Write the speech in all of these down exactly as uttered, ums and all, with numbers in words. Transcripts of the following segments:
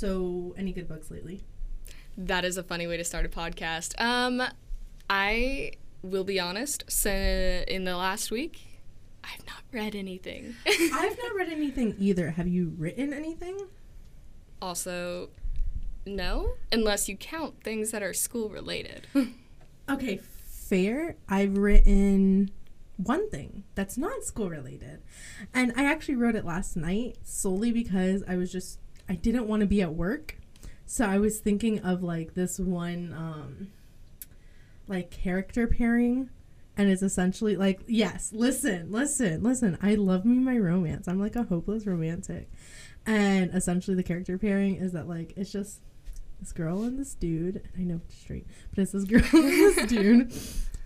So, any good books lately? That is a funny way to start a podcast. Um, I will be honest, so in the last week, I've not read anything. I've not read anything either. Have you written anything? Also, no, unless you count things that are school-related. Okay, fair. I've written one thing that's not school-related. And I actually wrote it last night solely because I was just, I didn't want to be at work. So I was thinking of, like, this one, um, like, character pairing. And it's essentially like, yes, listen, listen, listen. I love me my romance. I'm like a hopeless romantic. And essentially the character pairing is that, like, it's just this girl and this dude. And I know it's straight, but it's this girl and this dude.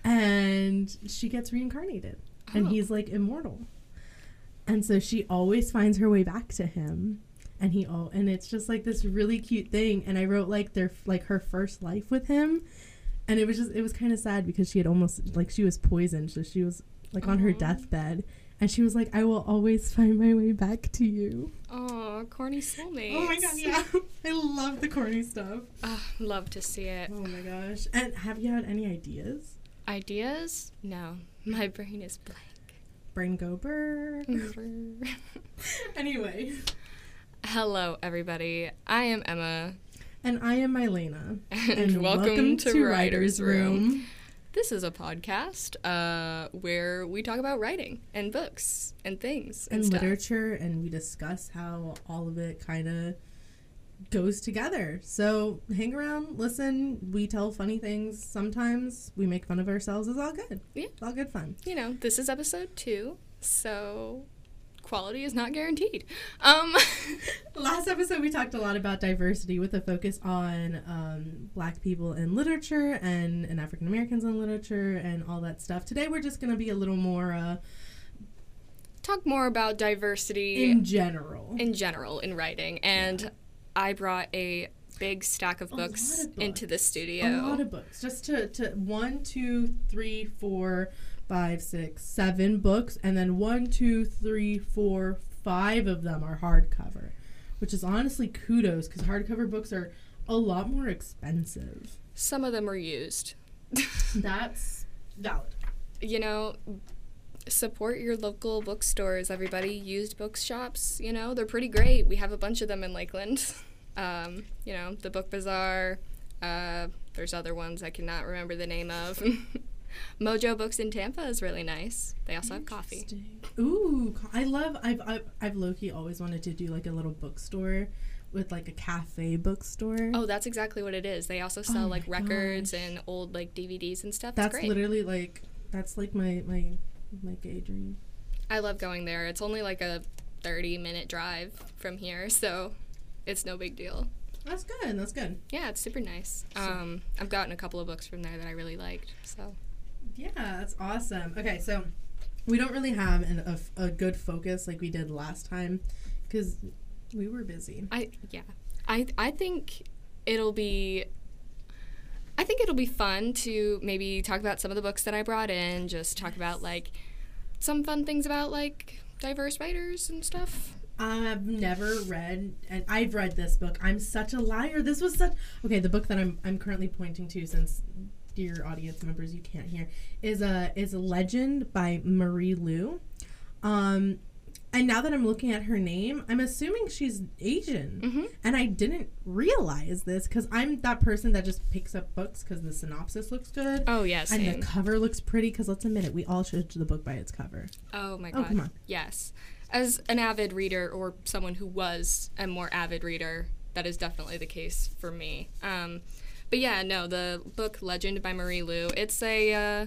And she gets reincarnated. Oh. And he's, like, immortal. And so she always finds her way back to him. And he all, and it's just, like, this really cute thing. And I wrote, like, their, like, her first life with him. And it was just, it was kind of sad because she had almost, like, she was poisoned. So she was, like, on Aww. Her deathbed. And she was like, I will always find my way back to you. Aw, corny soulmates. Oh, my God, yeah. I love the corny stuff. Uh, love to see it. Oh, my gosh. And have you had any ideas? Ideas? No. My brain is blank. Brain go burr. Anyway. Hello, everybody. I am Emma. And I am Mylena. And, and welcome, welcome to, to Writer's Room. Room. This is a podcast uh, where we talk about writing and books and things. And, and literature, and we discuss how all of it kind of goes together. So hang around, listen. We tell funny things sometimes. We make fun of ourselves. It's all good. Yeah. It's all good fun. You know, this is episode two, so... quality is not guaranteed. Um, last episode we talked a lot about diversity with a focus on um, Black people in literature and, and African Americans in literature and all that stuff. Today we're just going to be a little more... Uh, Talk more about diversity... In general. In general, in writing. And yeah. I brought a big stack of books, of books into the studio. A lot of books. Just to, to one, two, three, four... Five, six, seven books, and then one, two, three, four, five of them are hardcover, which is honestly kudos because hardcover books are a lot more expensive. Some of them are used. That's valid. You know, support your local bookstores, everybody. Used bookshops, you know, they're pretty great. We have a bunch of them in Lakeland. Um, you know, the Book Bazaar. Uh, there's other ones I cannot remember the name of. Mojo Books in Tampa is really nice. They also have coffee. Ooh, I love, I've, I've, I've low-key always wanted to do, like, a little bookstore with, like, a cafe bookstore. Oh, that's exactly what it is. They also sell, oh like, records gosh. and old, like, D V Ds and stuff. That's it's great. literally, like, that's, like, my, my, my gay dream. I love going there. It's only, like, a thirty-minute drive from here, so it's no big deal. That's good. That's good. Yeah, it's super nice. Um, I've gotten a couple of books from there that I really liked, so... Yeah, that's awesome. Okay, so we don't really have an, a, a good focus like we did last time because we were busy. I yeah, I I think it'll be I think it'll be fun to maybe talk about some of the books that I brought in. Just talk about like some fun things about like diverse writers and stuff. I've never read, and I've read this book. I'm such a liar. This was such okay. The book that I'm I'm currently pointing to since. Dear audience members, you can't hear, is a is a Legend by Marie Lu. Um, and now that I'm looking at her name, I'm assuming she's Asian. Mm-hmm. And I didn't realize this because I'm that person that just picks up books because the synopsis looks good. Oh, yes. Yeah, and the cover looks pretty because let's admit it, we all judge the book by its cover. Oh, my God. Oh, come on. Yes. As an avid reader or someone who was a more avid reader, that is definitely the case for me. Um But yeah, no, the book Legend by Marie Lu, it's a, uh,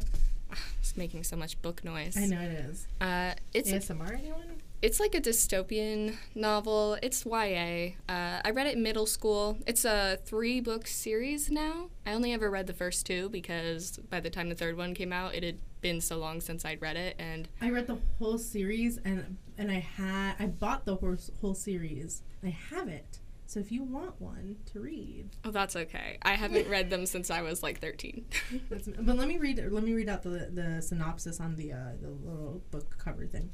it's making so much book noise. I know it is. Uh, it's A S M R, anyone? It's like a dystopian novel. It's Y A. Uh, I read it in middle school. It's a three-book series now. I only ever read the first two because by the time the third one came out, it had been so long since I'd read it. And I read the whole series, and and I had I bought the whole, whole series. I have it. So if you want one to read, oh, that's okay. I haven't read them since I was like thirteen. That's, but let me read. Let me read out the the synopsis on the uh, the little book cover thing.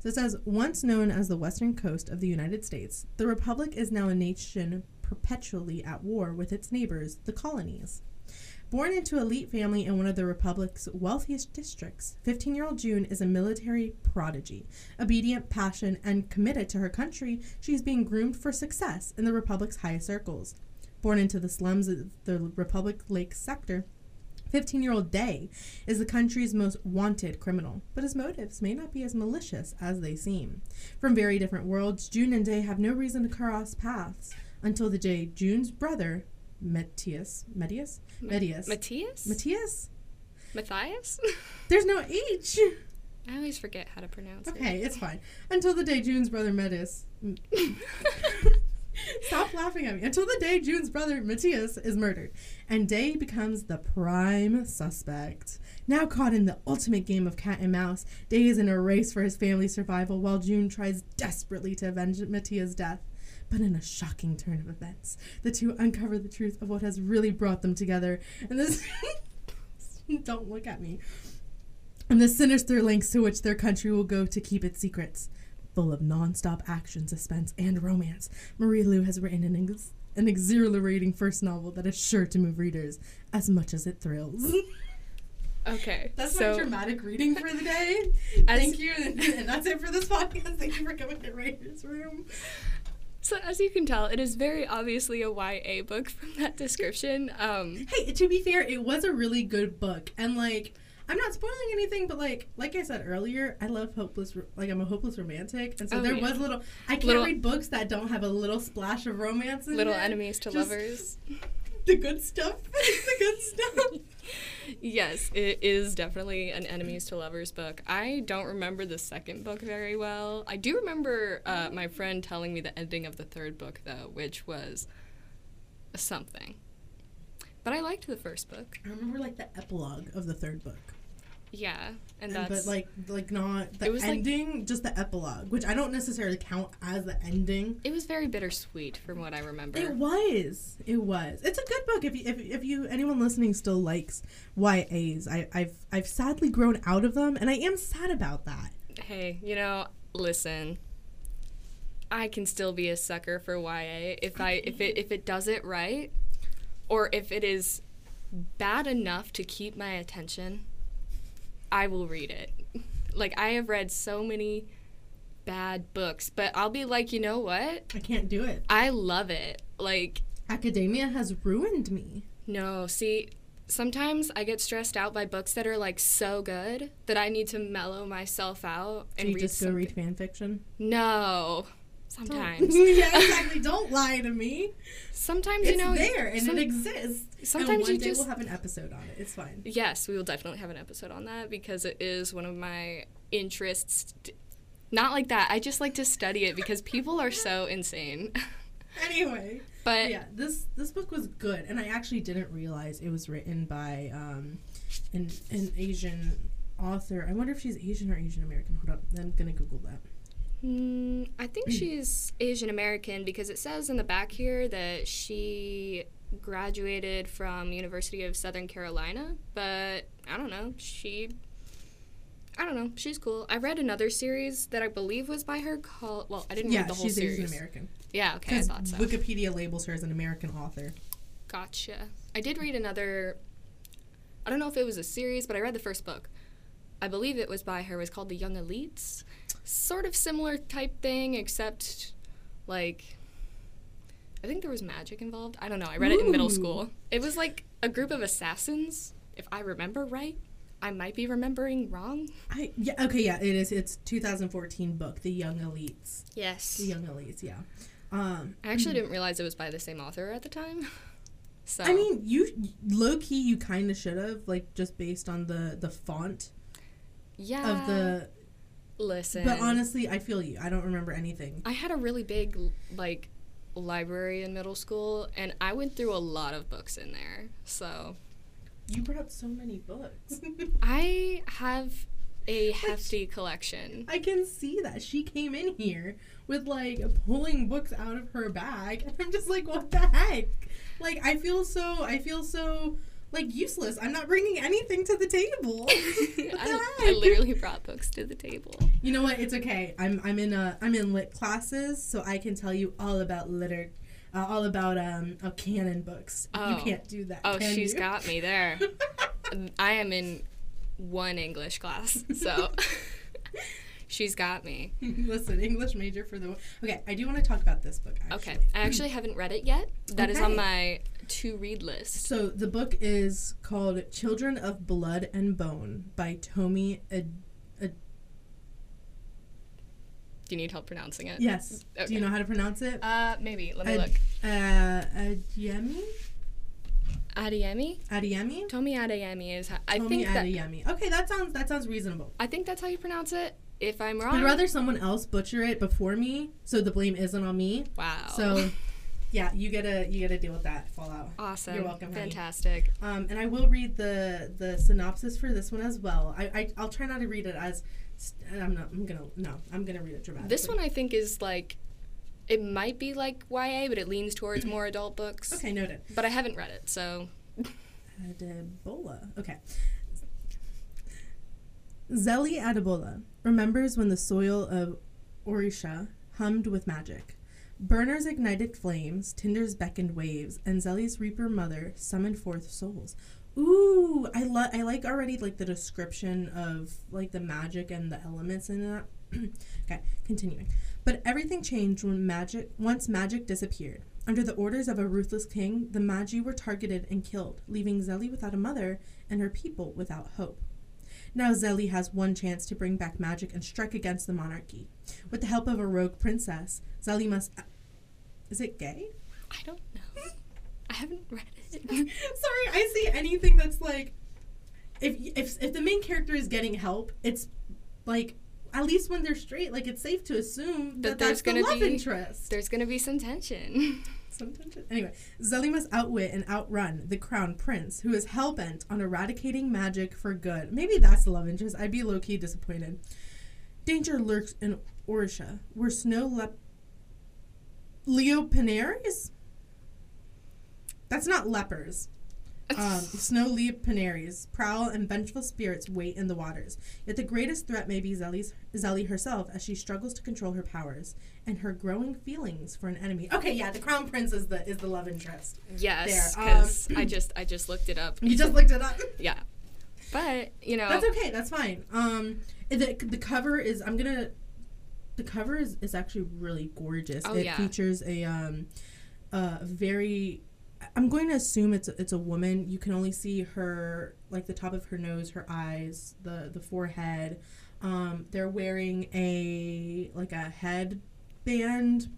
So it says, once known as the western coast of the United States, the Republic is now a nation perpetually at war with its neighbors, the colonies. Born into an elite family in one of the Republic's wealthiest districts, fifteen-year-old June is a military prodigy. Obedient, passionate, and committed to her country, she is being groomed for success in the Republic's highest circles. Born into the slums of the Republic Lake sector, fifteen-year-old Day is the country's most wanted criminal, but his motives may not be as malicious as they seem. From very different worlds, June and Day have no reason to cross paths until the day June's brother, Matthias, Matthias? Matthias. Matthias? Matthias? Matthias? There's no H. I always forget how to pronounce okay, it. Okay, it's fine. Until the day June's brother, Matthias. Stop laughing at me. Until the day June's brother, Matthias, is murdered, and Day becomes the prime suspect. Now caught in the ultimate game of cat and mouse, Day is in a race for his family's survival while June tries desperately to avenge Matthias' death. But in a shocking turn of events, the two uncover the truth of what has really brought them together. And this... Don't look at me. And the sinister lengths to which their country will go to keep its secrets. Full of non-stop action, suspense, and romance, Marie Lu has written an, ex- an exhilarating first novel that is sure to move readers as much as it thrills. Okay. That's so my dramatic reading for the day. Thank you, and, and that's it for this podcast. Thank you for coming to Writer's Room. So as you can tell, it is very obviously a Y A book from that description. Um, hey, to be fair, it was a really good book, and like... I'm not spoiling anything, but like, like I said earlier, I love hopeless. Like I'm a hopeless romantic, and so oh, there yeah. was little. I can't little, read books that don't have a little splash of romance. In little it. Enemies to Just lovers. The good stuff. The good stuff. Yes, it is definitely an enemies to lovers book. I don't remember the second book very well. I do remember uh, my friend telling me the ending of the third book though, which was something. But I liked the first book. I remember like the epilogue of the third book. Yeah, and that's... And, but, like, like not the ending, like, just the epilogue, which I don't necessarily count as the ending. It was very bittersweet from what I remember. It was. It was. It's a good book. If you, if, if you anyone listening still likes Y As, I, I've, I've sadly grown out of them, and I am sad about that. Hey, you know, listen... I can still be a sucker for Y A if I if it if it does it right, or if it is bad enough to keep my attention... I will read it. Like, I have read so many bad books, but I'll be like, you know what? I can't do it. I love it. Like... Academia has ruined me. No, see, sometimes I get stressed out by books that are, like, so good that I need to mellow myself out and read something. Do you just go read fan fiction? No. Sometimes. Yeah, exactly. Don't lie to me. Sometimes, you know... It's there, and some, it exists. Sometimes you just... And one day we'll have an episode on it. It's fine. Yes, we will definitely have an episode on that because it is one of my interests. Not like that. I just like to study it because people are so insane. Anyway. But... Yeah, this this book was good, and I actually didn't realize it was written by um, an, an Asian author. I wonder if she's Asian or Asian American. Hold up. I'm going to Google that. Mm, I think she's Asian American because it says in the back here that she graduated from University of Southern Carolina, but I don't know. She, I don't know. She's cool. I read another series that I believe was by her called, well, I didn't yeah, read the whole series. Yeah, she's Asian American. Yeah, okay, I thought so. Wikipedia labels her as an American author. Gotcha. I did read another, I don't know if it was a series, but I read the first book. I believe it was by her. It was called The Young Elites. Sort of similar type thing, except, like, I think there was magic involved. I don't know. I read Ooh. It in middle school. It was, like, a group of assassins, if I remember right. I might be remembering wrong. I yeah Okay, yeah, it is. It's twenty fourteen book, The Young Elites. Yes. The Young Elites, yeah. Um, I actually didn't realize it was by the same author at the time. So I mean, you low-key, you kind of should have, like, just based on the, the font yeah. of the... Listen. But honestly, I feel you. I don't remember anything. I had a really big, like, library in middle school, and I went through a lot of books in there, so. You brought up so many books. I have a hefty like, collection. I can see that. She came in here with, like, pulling books out of her bag, and I'm just like, what the heck? Like, I feel so, I feel so... Like, useless. I'm not bringing anything to the table. I, I literally brought books to the table. You know what? It's okay. I'm I'm in a, I'm in lit classes, so I can tell you all about liter uh, all about um, uh, canon books. Oh. You can't do that. Oh, can she's you? Got me there. I am in one English class, so she's got me. Listen, English major for the... Okay, I do want to talk about this book, actually. Okay, I actually haven't read it yet. That okay. is on my to-read list. So the book is called Children of Blood and Bone by Tomi Adyemi. Do you need help pronouncing it? Yes. Okay. Do you know how to pronounce it? Uh, maybe. Let me Ad- look. Uh, Adyemi? Adyemi? Adyemi? Tomi Adyemi is how... I Tomi think Adyemi. That, okay, that sounds that sounds reasonable. I think that's how you pronounce it, if I'm wrong. I'd rather someone else butcher it before me, so the blame isn't on me. Wow. So, yeah, you gotta, you gotta deal with that fallout. Awesome. You're welcome, honey. Fantastic. Um, and I will read the, the synopsis for this one as well. I, I, I'll try not to read it as... I'm not, I'm gonna, no, I'm gonna read it dramatically. This one I think is like, it might be like Y A, but it leans towards more adult books. Okay, noted. But I haven't read it, so. Adebola, okay. Zeli Adebola remembers when the soil of Orisha hummed with magic. Burners ignited flames, tinders beckoned waves, and Zeli's reaper mother summoned forth souls. Ooh, I love. I like already like the description of like the magic and the elements in that. Okay, continuing. But everything changed when magic. Once magic disappeared, under the orders of a ruthless king, the Magi were targeted and killed, leaving Zeli without a mother and her people without hope. Now Zeli has one chance to bring back magic and strike against the monarchy. With the help of a rogue princess, Zeli must. A- Is it gay? I don't know. I haven't read it. Sorry, I see anything that's like, if if if the main character is getting help, it's like, at least when they're straight, like it's safe to assume that, that there's that's gonna the love be, interest. There's going to be some tension. Some tension. Anyway, Zeli must outwit and outrun the crown prince, who is hellbent on eradicating magic for good. Maybe that's the love interest. I'd be low-key disappointed. Danger lurks in Orisha, where snow lep- leopards. That's not lepers. Um, snow leopards prowl and vengeful spirits wait in the waters. Yet the greatest threat may be Zeli's, Zeli herself, as she struggles to control her powers and her growing feelings for an enemy. Okay, yeah, the crown prince is the is the love interest. Yes, because um, I just I just looked it up. You just looked it up. Yeah, but you know that's okay. That's fine. Um, the the cover is I'm gonna. The cover is, is actually really gorgeous. Oh, it yeah. features a um, uh very. I'm going to assume it's a, it's a woman. You can only see her, like the top of her nose, her eyes, the the forehead. Um, they're wearing a like a headband,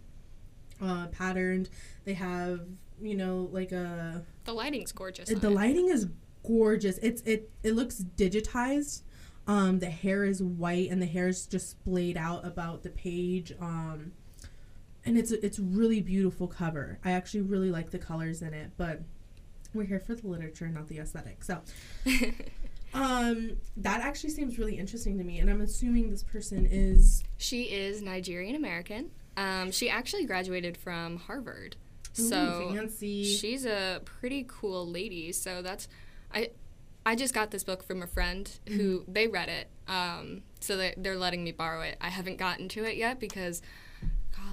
uh, patterned. They have you know like a. The lighting's gorgeous. It, the it. lighting is gorgeous. It's it it looks digitized. Um, the hair is white and the hair is just splayed out about the page. Um. And it's it's really beautiful cover. I actually really like the colors in it, but we're here for the literature, not the aesthetic. So um, that actually seems really interesting to me, and I'm assuming this person is... She is Nigerian-American. Um, she actually graduated from Harvard. Ooh, so fancy. She's a pretty cool lady, so that's... I I just got this book from a friend who... Mm-hmm. They read it, um, so they, they're letting me borrow it. I haven't gotten to it yet because...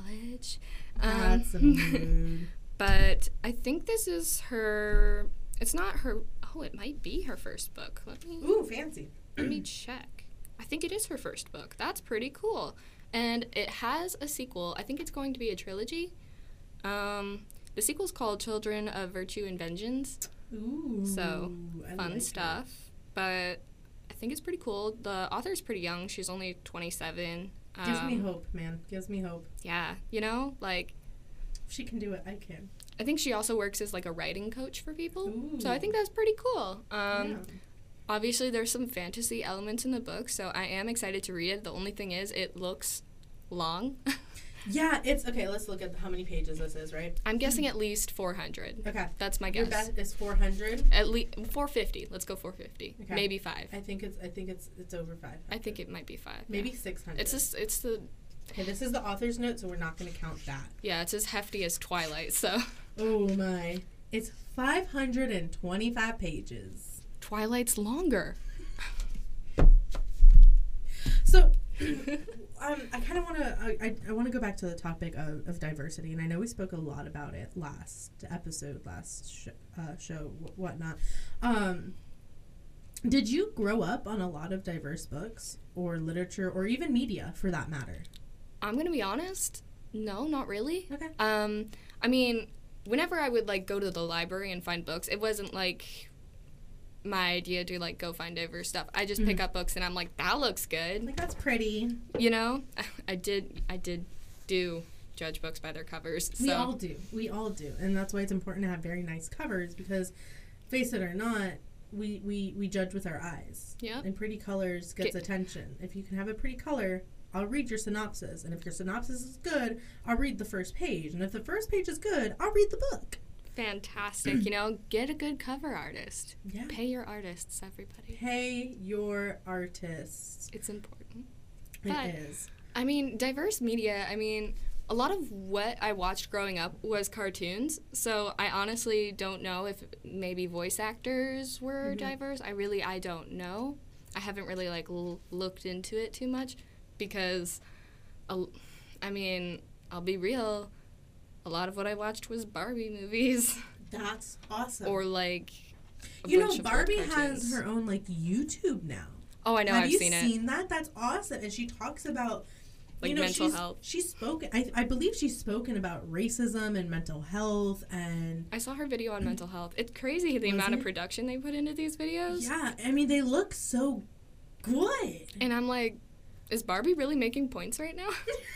College. Um, That's but I think this is her, it's not her, oh, it might be her first book. Let me, Ooh, fancy. Let me check. I think it is her first book. That's pretty cool. And it has a sequel. I think it's going to be a trilogy. Um, the sequel's called Children of Virtue and Vengeance. Ooh. So, fun I like stuff. It. But I think it's pretty cool. The author's pretty young. She's only twenty-seven. Gives um, me hope, man. Gives me hope. Yeah. You know, like... If she can do it, I can. I think she also works as, like, a writing coach for people. Ooh. So I think that's pretty cool. Um, yeah. Obviously, there's some fantasy elements in the book, so I am excited to read it. The only thing is, it looks long. Yeah, it's... Okay, let's look at how many pages this is, right? I'm guessing at least four hundred. Okay. That's my guess. Your bet is four hundred? At least... four fifty. Let's go four fifty. Okay. Maybe five. I think it's I think it's it's over five. I think it might be five. Maybe yeah. six hundred. It's just, it's the... Okay, this is the author's note, so we're not going to count that. Yeah, it's as hefty as Twilight, so... Oh, my. It's five hundred twenty-five pages. Twilight's longer. So... um, I kind of want to. I, I want to go back to the topic of, of diversity, and I know we spoke a lot about it last episode, last sh- uh, show, wh- whatnot. Um, did you grow up on a lot of diverse books or literature, or even media, for that matter? I'm gonna be honest. No, not really. Okay. Um, I mean, whenever I would like go to the library and find books, it wasn't like my idea to like go find diverse stuff. I just mm-hmm. pick up books and I'm like, that looks good. Like, that's pretty. You know, I did. I did do judge books by their covers. So. We all do. We all do, and that's why it's important to have very nice covers, because, face it or not, we we, we judge with our eyes. Yeah. And pretty colors gets Get- attention. If you can have a pretty color, I'll read your synopsis, and if your synopsis is good, I'll read the first page, and if the first page is good, I'll read the book. Fantastic. You know, get a good cover artist. Yeah. Pay your artists, everybody. Pay your artists. It's important. It but, is. I mean, diverse media, I mean, a lot of what I watched growing up was cartoons, so I honestly don't know if maybe voice actors were mm-hmm. diverse. I really, I don't know. I haven't really, like, l- looked into it too much, because, uh, I mean, I'll be real, a lot of what I watched was Barbie movies. That's awesome. Or, like, a You bunch know, Barbie of has her own, like, YouTube now. Oh, I know, Have I've seen it. Have you seen that? That's awesome. And she talks about, like, you know, mental she's, health. She's spoken, I, I believe she's spoken about racism and mental health and... I saw her video on mental health. It's crazy the amount it? of production they put into these videos. Yeah, I mean, they look so good. And I'm like... Is Barbie really making points right now?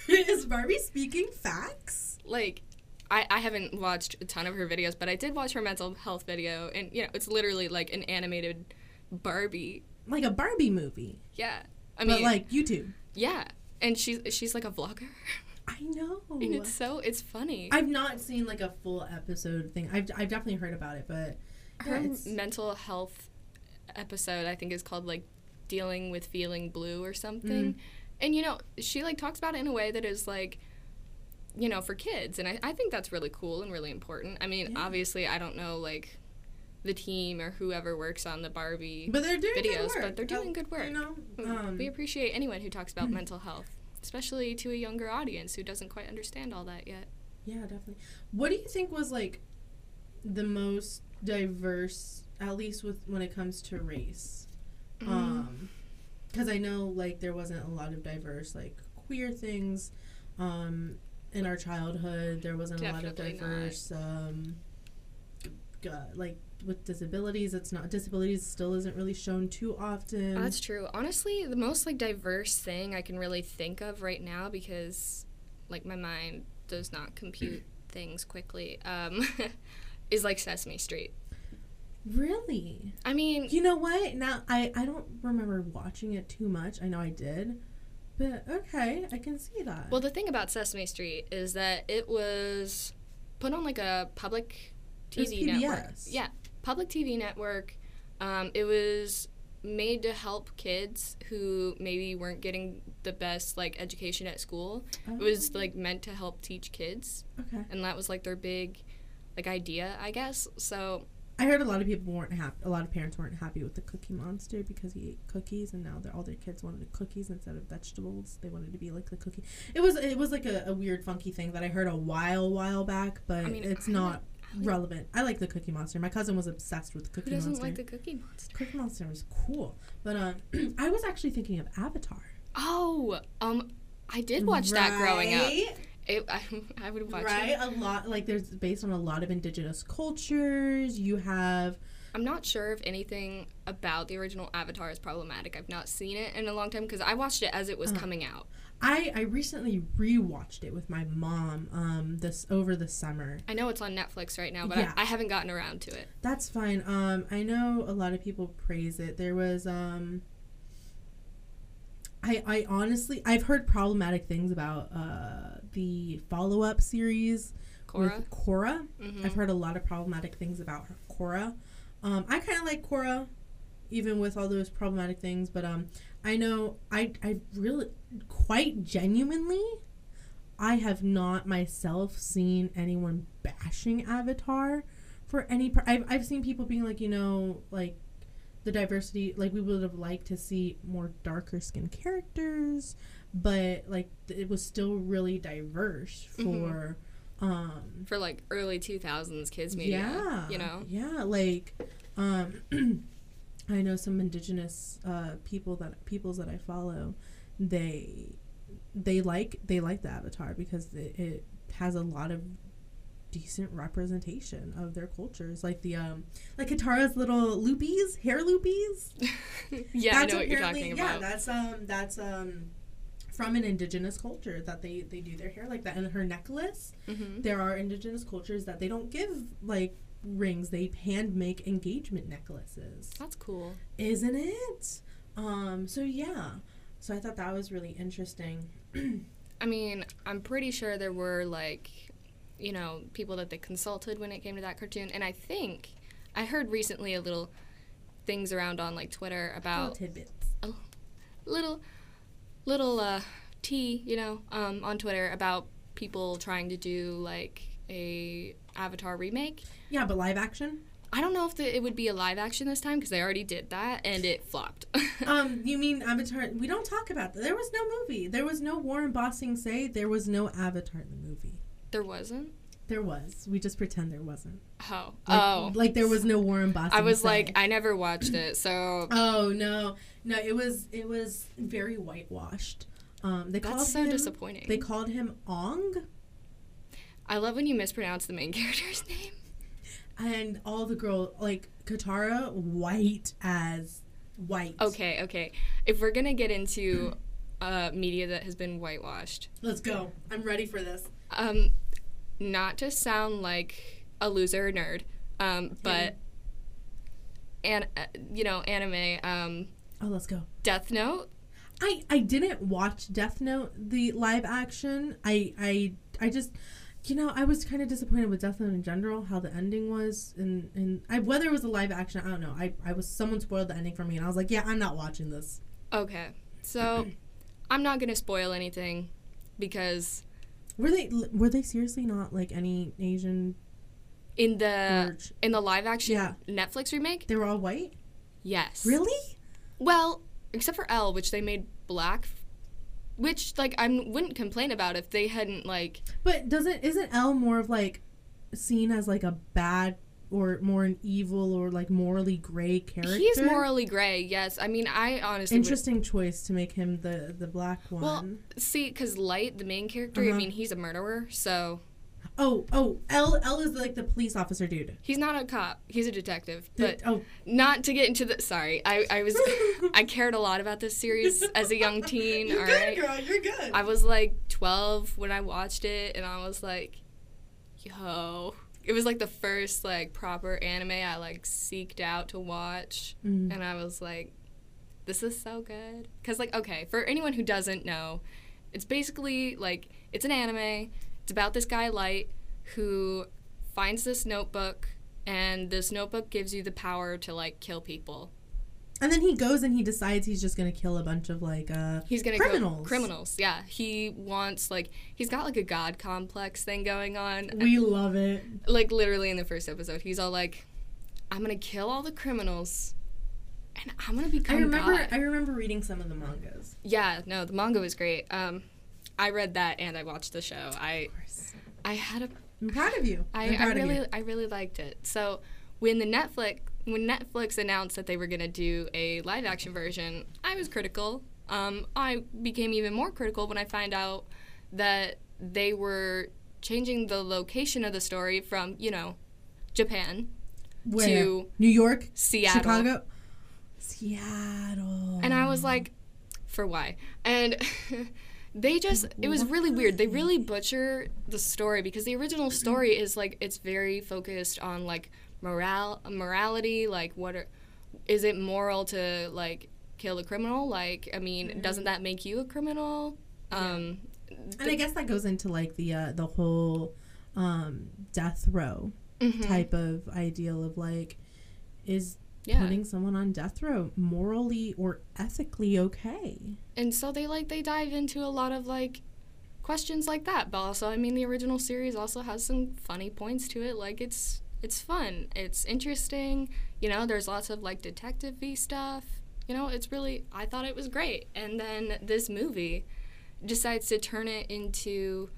Is Barbie speaking facts? Like, I, I haven't watched a ton of her videos, but I did watch her mental health video, and, you know, it's literally like an animated Barbie. Like a Barbie movie. Yeah. I mean... But, like, YouTube. Yeah. And she's, she's like a vlogger. I know. And it's so... It's funny. I've not seen, like, a full episode thing. I've, I've definitely heard about it, but... Her yeah, mental health episode, I think, is called, like, Dealing with Feeling Blue or something. Mm. And, you know, she, like, talks about it in a way that is, like, you know, for kids. And I, I think that's really cool and really important. I mean, yeah. obviously, I don't know, like, the team or whoever works on the Barbie but they're doing videos, but they're doing oh, good work. You know, um, we appreciate anyone who talks about mm-hmm. mental health, especially to a younger audience who doesn't quite understand all that yet. Yeah, definitely. What do you think was, like, the most diverse, at least with when it comes to race? Um, because I know, like, there wasn't a lot of diverse, like, queer things, um, in our childhood. There wasn't Definitely a lot of diverse, not. um, g- like, with disabilities. It's not, disabilities still isn't really shown too often. Oh, that's true. Honestly, the most, like, diverse thing I can really think of right now, because, like, my mind does not compute things quickly, um, is, like, Sesame Street. Really? I mean... You know what? Now, I, I don't remember watching it too much. I know I did. But, okay, I can see that. Well, the thing about Sesame Street is that it was put on, like, a public T V network. Yeah, public T V network. Um, it was made to help kids who maybe weren't getting the best, like, education at school. Oh. It was, like, meant to help teach kids. Okay. And that was, like, their big, like, idea, I guess. So... I heard a lot of people weren't happy. A lot of parents weren't happy with the Cookie Monster because he ate cookies, and now they're, all their kids wanted cookies instead of vegetables. They wanted to be like the cookie. It was it was like a, a weird, funky thing that I heard a while, while back, but I mean, it's I not like, relevant. I like the Cookie Monster. My cousin was obsessed with Cookie Monster. Who doesn't Monster. like the Cookie Monster? Cookie Monster was cool, but um, I was actually thinking of Avatar. Oh, um, I did watch right? that growing up. It, I, I would watch right? it. Right, a lot, like, there's based on a lot of indigenous cultures. You have... I'm not sure if anything about the original Avatar is problematic. I've not seen it in a long time, because I watched it as it was uh, coming out. I, I recently rewatched it with my mom um, this over the summer. I know it's on Netflix right now, but yeah. I, I haven't gotten around to it. That's fine. Um, I know a lot of people praise it. There was... Um, I, I honestly... I've heard problematic things about... Uh, the follow-up series Korra. with Korra. Mm-hmm. I've heard a lot of problematic things about her, Korra. Um, I kind of like Korra, even with all those problematic things, but um, I know I, I really, quite genuinely, I have not myself seen anyone bashing Avatar for any... Pr- I've, I've seen people being like, you know, like, the diversity, like we would have liked to see more darker skinned characters, but like it was still really diverse for mm-hmm. um for like early two thousands kids media. Yeah, you know. Yeah, like um I know some indigenous uh people that peoples that I follow, they they like they like the Avatar because it, it has a lot of decent representation of their cultures, like the um like Katara's little loopies, hair loopies. Yeah, that's I know what you're talking about. Yeah, that's um that's um from an indigenous culture that they they do their hair like that. And her necklace, mm-hmm. there are indigenous cultures that they don't give like rings, they hand make engagement necklaces. That's cool, isn't it? Um so yeah, so I thought that was really interesting. I mean, I'm pretty sure there were like, you know, people that they consulted when it came to that cartoon. And I think I heard recently a little things around on like Twitter about little tidbits, a little little uh, tea, you know, um, on Twitter about people trying to do like a Avatar remake. Yeah, but live action. I don't know if the, it would be a live action this time because they already did that and it flopped. um, you mean Avatar? We don't talk about that. There was no movie. There was no Warren Bossing say. There was no Avatar in the movie. There wasn't? There was. We just pretend there wasn't. Oh. Like, oh. Like there was no Warren Bossing. I was say. Like, I never watched it, so. Oh, no. No, it was it was very whitewashed. Um, they That's called so him, disappointing. They called him Ong. I love when you mispronounce the main character's name. And all the girl, like Katara, white as white. Okay, okay. If we're going to get into uh, media that has been whitewashed. Let's go. I'm ready for this. Um, not to sound like a loser nerd, um, but, and an, uh, you know, anime. Um, oh, let's go. Death Note. I, I didn't watch Death Note, the live action. I I I just, you know, I was kind of disappointed with Death Note in general, how the ending was, and and I, whether it was a live action, I don't know. I I was someone spoiled the ending for me, and I was like, yeah, I'm not watching this. Okay, so I'm not gonna spoil anything because. Were they were they seriously not like any Asian in the merge? In the live action yeah. Netflix remake? They were all white? Yes. Really? Well, except for Elle, which they made black, which like I wouldn't complain about if they hadn't like. But doesn't isn't Elle more of like seen as like a bad or more an evil or like morally gray character? He's morally gray, yes. I mean, I honestly interesting would... choice to make him the the black one. Well, see, because Light, the main character, uh-huh. I mean, he's a murderer, so. Oh, oh, L L is like the police officer dude. He's not a cop. He's a detective. But oh. Not to get into the. Sorry, I I was I cared a lot about this series as a young teen. You're all good, right? Girl. You're good. I was like twelve when I watched it, and I was like, yo. It was, like, the first, like, proper anime I, like, seeked out to watch. Mm. And I was like, this is so good. Because, like, okay, for anyone who doesn't know, it's basically, like, it's an anime. It's about this guy, Light, who finds this notebook. And this notebook gives you the power to, like, kill people. And then he goes and he decides he's just going to kill a bunch of, like, uh, he's gonna criminals. Go, criminals, yeah. He wants, like, he's got, like, a god complex thing going on. We and, love it. Like, literally in the first episode, he's all like, I'm going to kill all the criminals, and I'm going to become I remember, god. I remember reading some of the mangas. Yeah, no, the manga was great. Um, I read that and I watched the show. I, of course. I had a... I'm proud of you. I, I'm proud I really, of you. I really liked it. So when the Netflix... When Netflix announced that they were going to do a live-action version, I was critical. Um, I became even more critical when I found out that they were changing the location of the story from, you know, Japan Where? to... New York? Seattle. Chicago? Seattle. And I was like, for why? And they just... It was really weird. They really butcher the story because the original story is, like, it's very focused on, like... Moral, morality, like, what are, is it moral to, like, kill a criminal? Like, I mean, mm-hmm. doesn't that make you a criminal? Um, yeah. th- and I guess that goes into, like, the uh, the whole um, death row mm-hmm. type of ideal of, like, is yeah. putting someone on death row morally or ethically okay? And so they, like, they dive into a lot of, like, questions like that. But also, I mean, the original series also has some funny points to it. Like, it's... it's fun, it's interesting, you know, there's lots of like detective-y stuff, you know, it's really, I thought it was great. And then this movie decides to turn it into,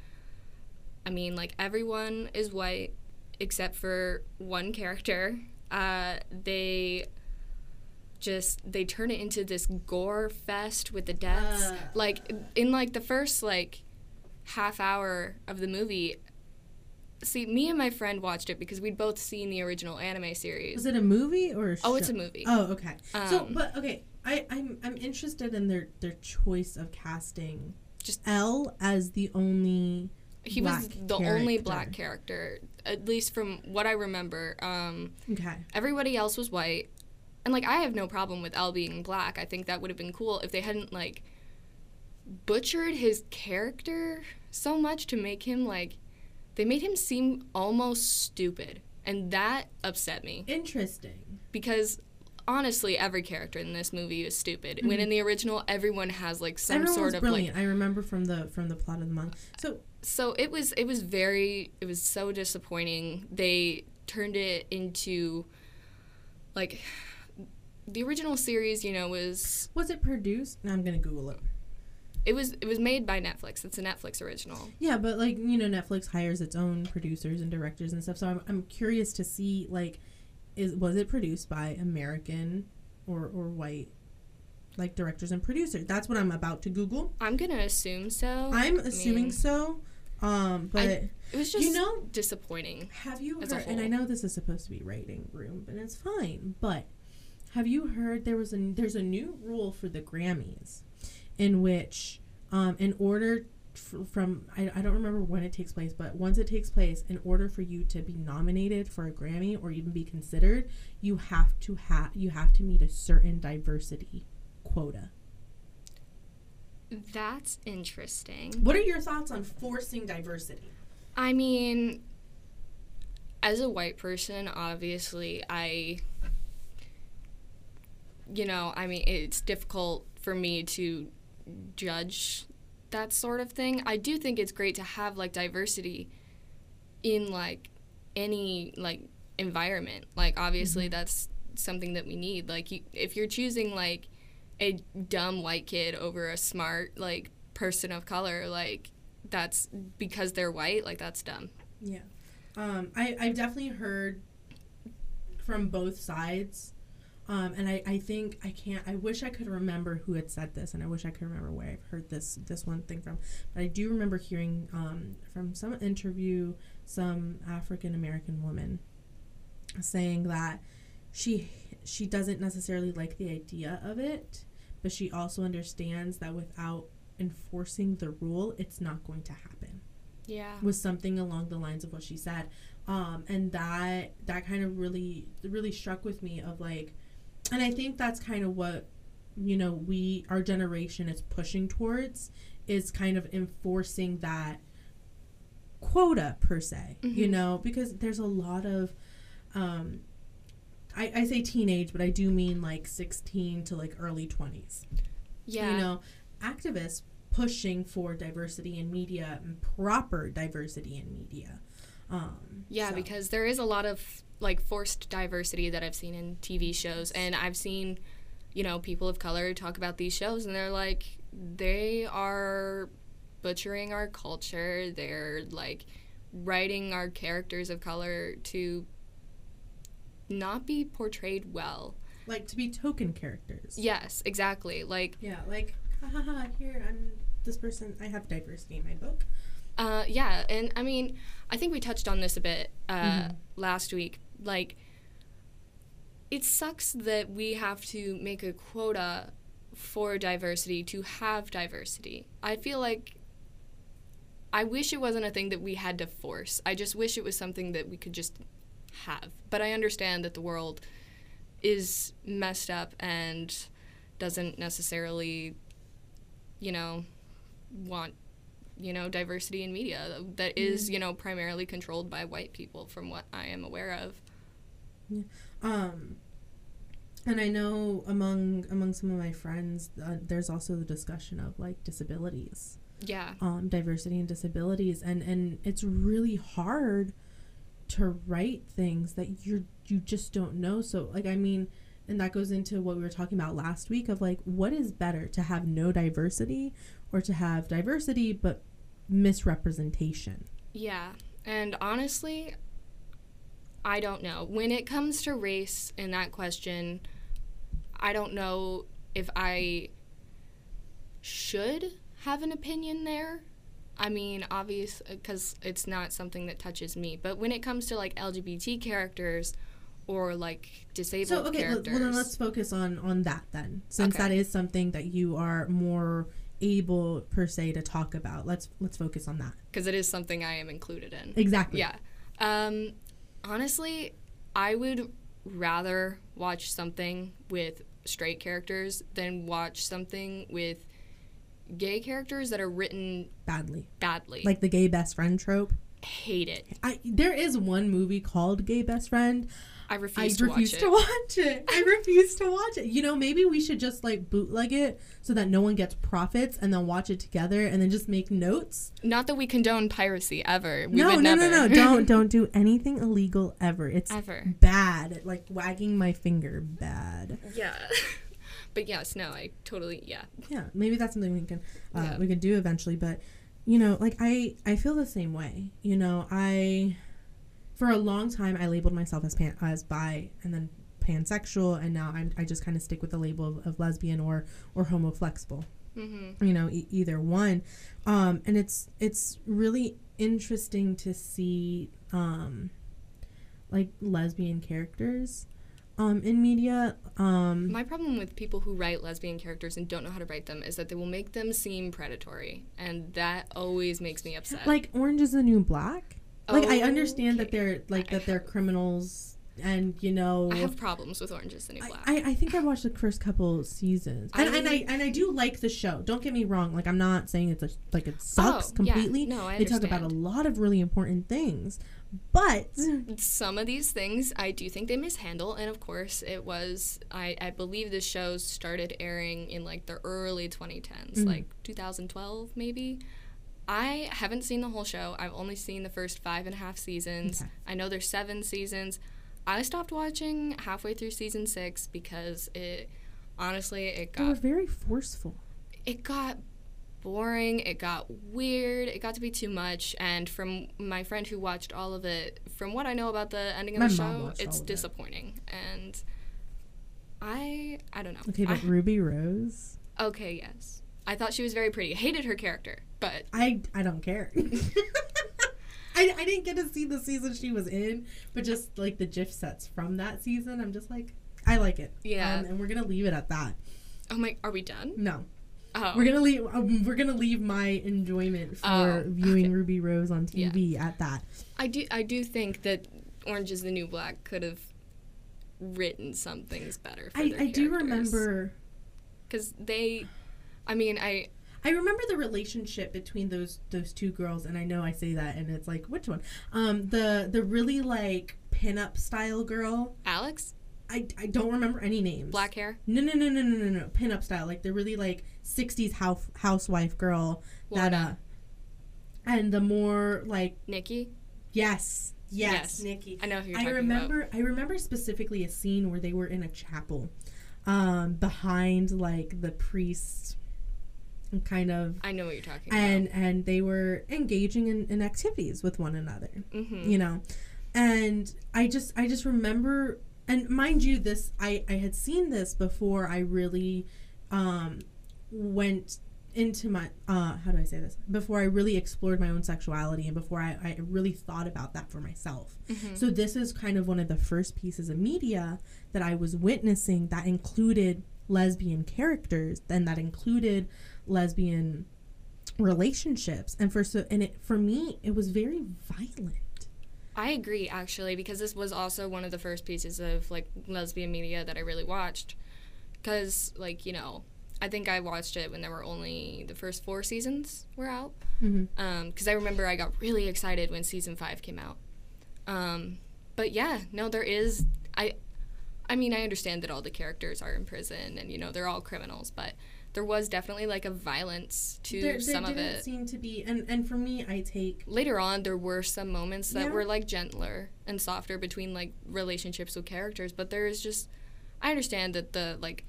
I mean, like, everyone is white except for one character. Uh, they just, they turn it into this gore fest with the deaths. Uh. Like, in, like, the first, like, half hour of the movie, see, me and my friend watched it because we'd both seen the original anime series. Was it a movie or a show? Oh, it's a movie. Oh, okay. Um, so, but, okay, I, I'm I'm interested in their, their choice of casting just L as the only... He black was the character. only black character, at least from what I remember. Um, okay. Everybody else was white. And, like, I have no problem with Elle being black. I think that would have been cool if they hadn't, like, butchered his character so much to make him, like, they made him seem almost stupid. And that upset me. Interesting. Because, honestly, every character in this movie is stupid. Mm-hmm. When in the original, everyone has, like, some everyone sort of, brilliant. like... I remember from the from the plot of the month. So... So it was it was very it was so disappointing. They turned it into, like, the original series, you know, was Was it produced? No, I'm gonna Google it. It was it was made by Netflix. It's a Netflix original. Yeah, but, like, you know, Netflix hires its own producers and directors and stuff. So I'm I'm curious to see, like, is was it produced by American or, or white, like, directors and producers? That's what I'm about to Google. I'm gonna assume so. I'm assuming I mean, so, um, but I, it was just you know, disappointing. Have you heard? And I know this is supposed to be writing room, but it's fine. But have you heard there was a there's a new rule for the Grammys, in which, um, in order f- from I I don't remember when it takes place, but once it takes place, in order for you to be nominated for a Grammy or even be considered, you have to have you have to meet a certain diversity quota. That's interesting. What are your thoughts on forcing diversity? I mean, as a white person, obviously, I, you know, I mean, it's difficult for me to judge that sort of thing. I do think it's great to have, like, diversity in, like, any, like, environment. Like, obviously, mm-hmm. that's something that we need. Like, you, if you're choosing, like, a dumb white kid over a smart, like, person of color, like, that's because they're white, like, that's dumb. Yeah. Um, I, I've definitely heard from both sides, um, and I, I think I can't, I wish I could remember who had said this, and I wish I could remember where I've heard this this one thing from, but I do remember hearing um, from some interview some African-American woman saying that she she doesn't necessarily like the idea of it, but she also understands that without enforcing the rule, it's not going to happen. Yeah. Was something along the lines of what she said. Um, and that that kind of really, really struck with me of, like, and I think that's kind of what, you know, we, our generation is pushing towards, is kind of enforcing that quota, per se, mm-hmm. you know, because there's a lot of, um, I, I say teenage, but I do mean, like, sixteen to, like, early twenties. Yeah. You know, activists pushing for diversity in media and proper diversity in media. Um, yeah, so. Because there is a lot of, like, forced diversity that I've seen in T V shows. And I've seen, you know, people of color talk about these shows, and they're like, they are butchering our culture. They're, like, writing our characters of color to not be portrayed well, like, to be token characters. Yes, exactly. Like, yeah, like, ha ha, here I'm this person, I have diversity in my book. Uh yeah. And I mean, I think we touched on this a bit uh mm-hmm. last week. Like, it sucks that we have to make a quota for diversity to have diversity. I feel like I wish it wasn't a thing that we had to force. I just wish it was something that we could just have. But I understand that the world is messed up and doesn't necessarily, you know, want, you know, diversity in media that is, you know, primarily controlled by white people, from what I am aware of. Yeah. Um, and I know among among some of my friends, uh, there's also the discussion of, like, disabilities. Yeah. Um, diversity and disabilities, and and it's really hard to write things that you're you just don't know. So like, I mean, and that goes into what we were talking about last week of like, what is better, to have no diversity or to have diversity but misrepresentation? Yeah. And honestly, I don't know. When it comes to race and that question, I don't know if I should have an opinion there. I mean, obvious, because it's not something that touches me. But when it comes to, like, L G B T characters or, like, disabled so, okay, characters. Well, then let's focus on, on that then, since okay. that is something that you are more able, per se, to talk about. Let's let's focus on that. Because it is something I am included in. Exactly. Yeah. Um, honestly, I would rather watch something with straight characters than watch something with gay characters that are written badly. Badly. Like the gay best friend trope. Hate it. I, there is one movie called Gay Best Friend. I refuse I to refuse watch it. I refuse to watch it. I refuse to watch it. You know, maybe we should just like bootleg it so that no one gets profits and then watch it together and then just make notes. Not that we condone piracy ever. We no, would no, never. no, no, no. Don't don't do anything illegal ever. It's ever. bad. Like wagging my finger, bad. Yeah. But yes, no, I totally, yeah. Yeah, maybe that's something we can uh, yeah. we can do eventually. But, you know, like, I, I feel the same way. You know, I, for a long time, I labeled myself as pan, as bi and then pansexual. And now I'm, I just kind of stick with the label of, of lesbian or, or homoflexible, mm-hmm. you know, e- either one. Um, and it's, it's really interesting to see, um, like, lesbian characters Um, in media. Um, My problem with people who write lesbian characters and don't know how to write them is that they will make them seem predatory, and that always makes me upset. Like Orange is the New Black. Oh, like I understand okay. that they're like that they're criminals, and you know I have problems with Orange is the New Black. I, I, I think I watched the first couple seasons, and I, and I and I do like the show. Don't get me wrong. Like I'm not saying it's a, like it sucks oh, completely. Yeah. No, I understand. They talk about a lot of really important things. But some of these things I do think they mishandle, and of course it was I, I believe the show started airing in like the early twenty tens, mm-hmm. like two thousand twelve maybe. I haven't seen the whole show. I've only seen the first five and a half seasons. Okay. I know there's seven seasons. I stopped watching halfway through season six because it honestly it got they were very forceful. It got boring, it got weird, it got to be too much, and from my friend who watched all of it, from what I know about the ending of the show, it's disappointing. And I I don't know. Okay, but Ruby Rose? Okay, yes. I thought she was very pretty. Hated her character, but I I don't care. I I didn't get to see the season she was in, but just like the GIF sets from that season, I'm just like, I like it. Yeah. Um, and we're gonna leave it at that. Oh my, are we done? No. Oh. We're gonna leave. Um, we're gonna leave my enjoyment for oh, viewing okay. Ruby Rose on T V yeah. at that. I do. I do think that Orange is the New Black could have written some things better. For I, their I do remember because they. I mean, I. I remember the relationship between those those two girls, and I know I say that, and it's like which one? Um, the the really like pinup style girl, Alex. I, I don't remember any names. Black hair? No, no, no, no, no, no, no. Pinup style. Like, the really, like, sixties house, housewife girl. That, uh, and the more, like... Nikki? Yes. Yes. yes. Nikki. I know who you're I talking remember, about. I remember specifically a scene where they were in a chapel um, behind, like, the priest kind of... I know what you're talking and, about. And they were engaging in, in activities with one another. Mm-hmm. You know? And I just, I just remember... And mind you, this I, I had seen this before I really um, went into my, uh, how do I say this? Before I really explored my own sexuality and before I, I really thought about that for myself. Mm-hmm. So this is kind of one of the first pieces of media that I was witnessing that included lesbian characters and that included lesbian relationships. And for, so, and it, for me, it was very violent. I agree, actually, because this was also one of the first pieces of, like, lesbian media that I really watched. Because, like, you know, I think I watched it when there were only the first four seasons were out. Because mm-hmm. um, I remember I got really excited when season five came out. Um, but, yeah, no, there is... I I mean, I understand that all the characters are in prison and, you know, they're all criminals, but there was definitely, like, a violence to there, some there of it. There didn't seem to be, and, and for me, I take... Later on, there were some moments that yeah. were, like, gentler and softer between, like, relationships with characters, but there is just... I understand that the, like,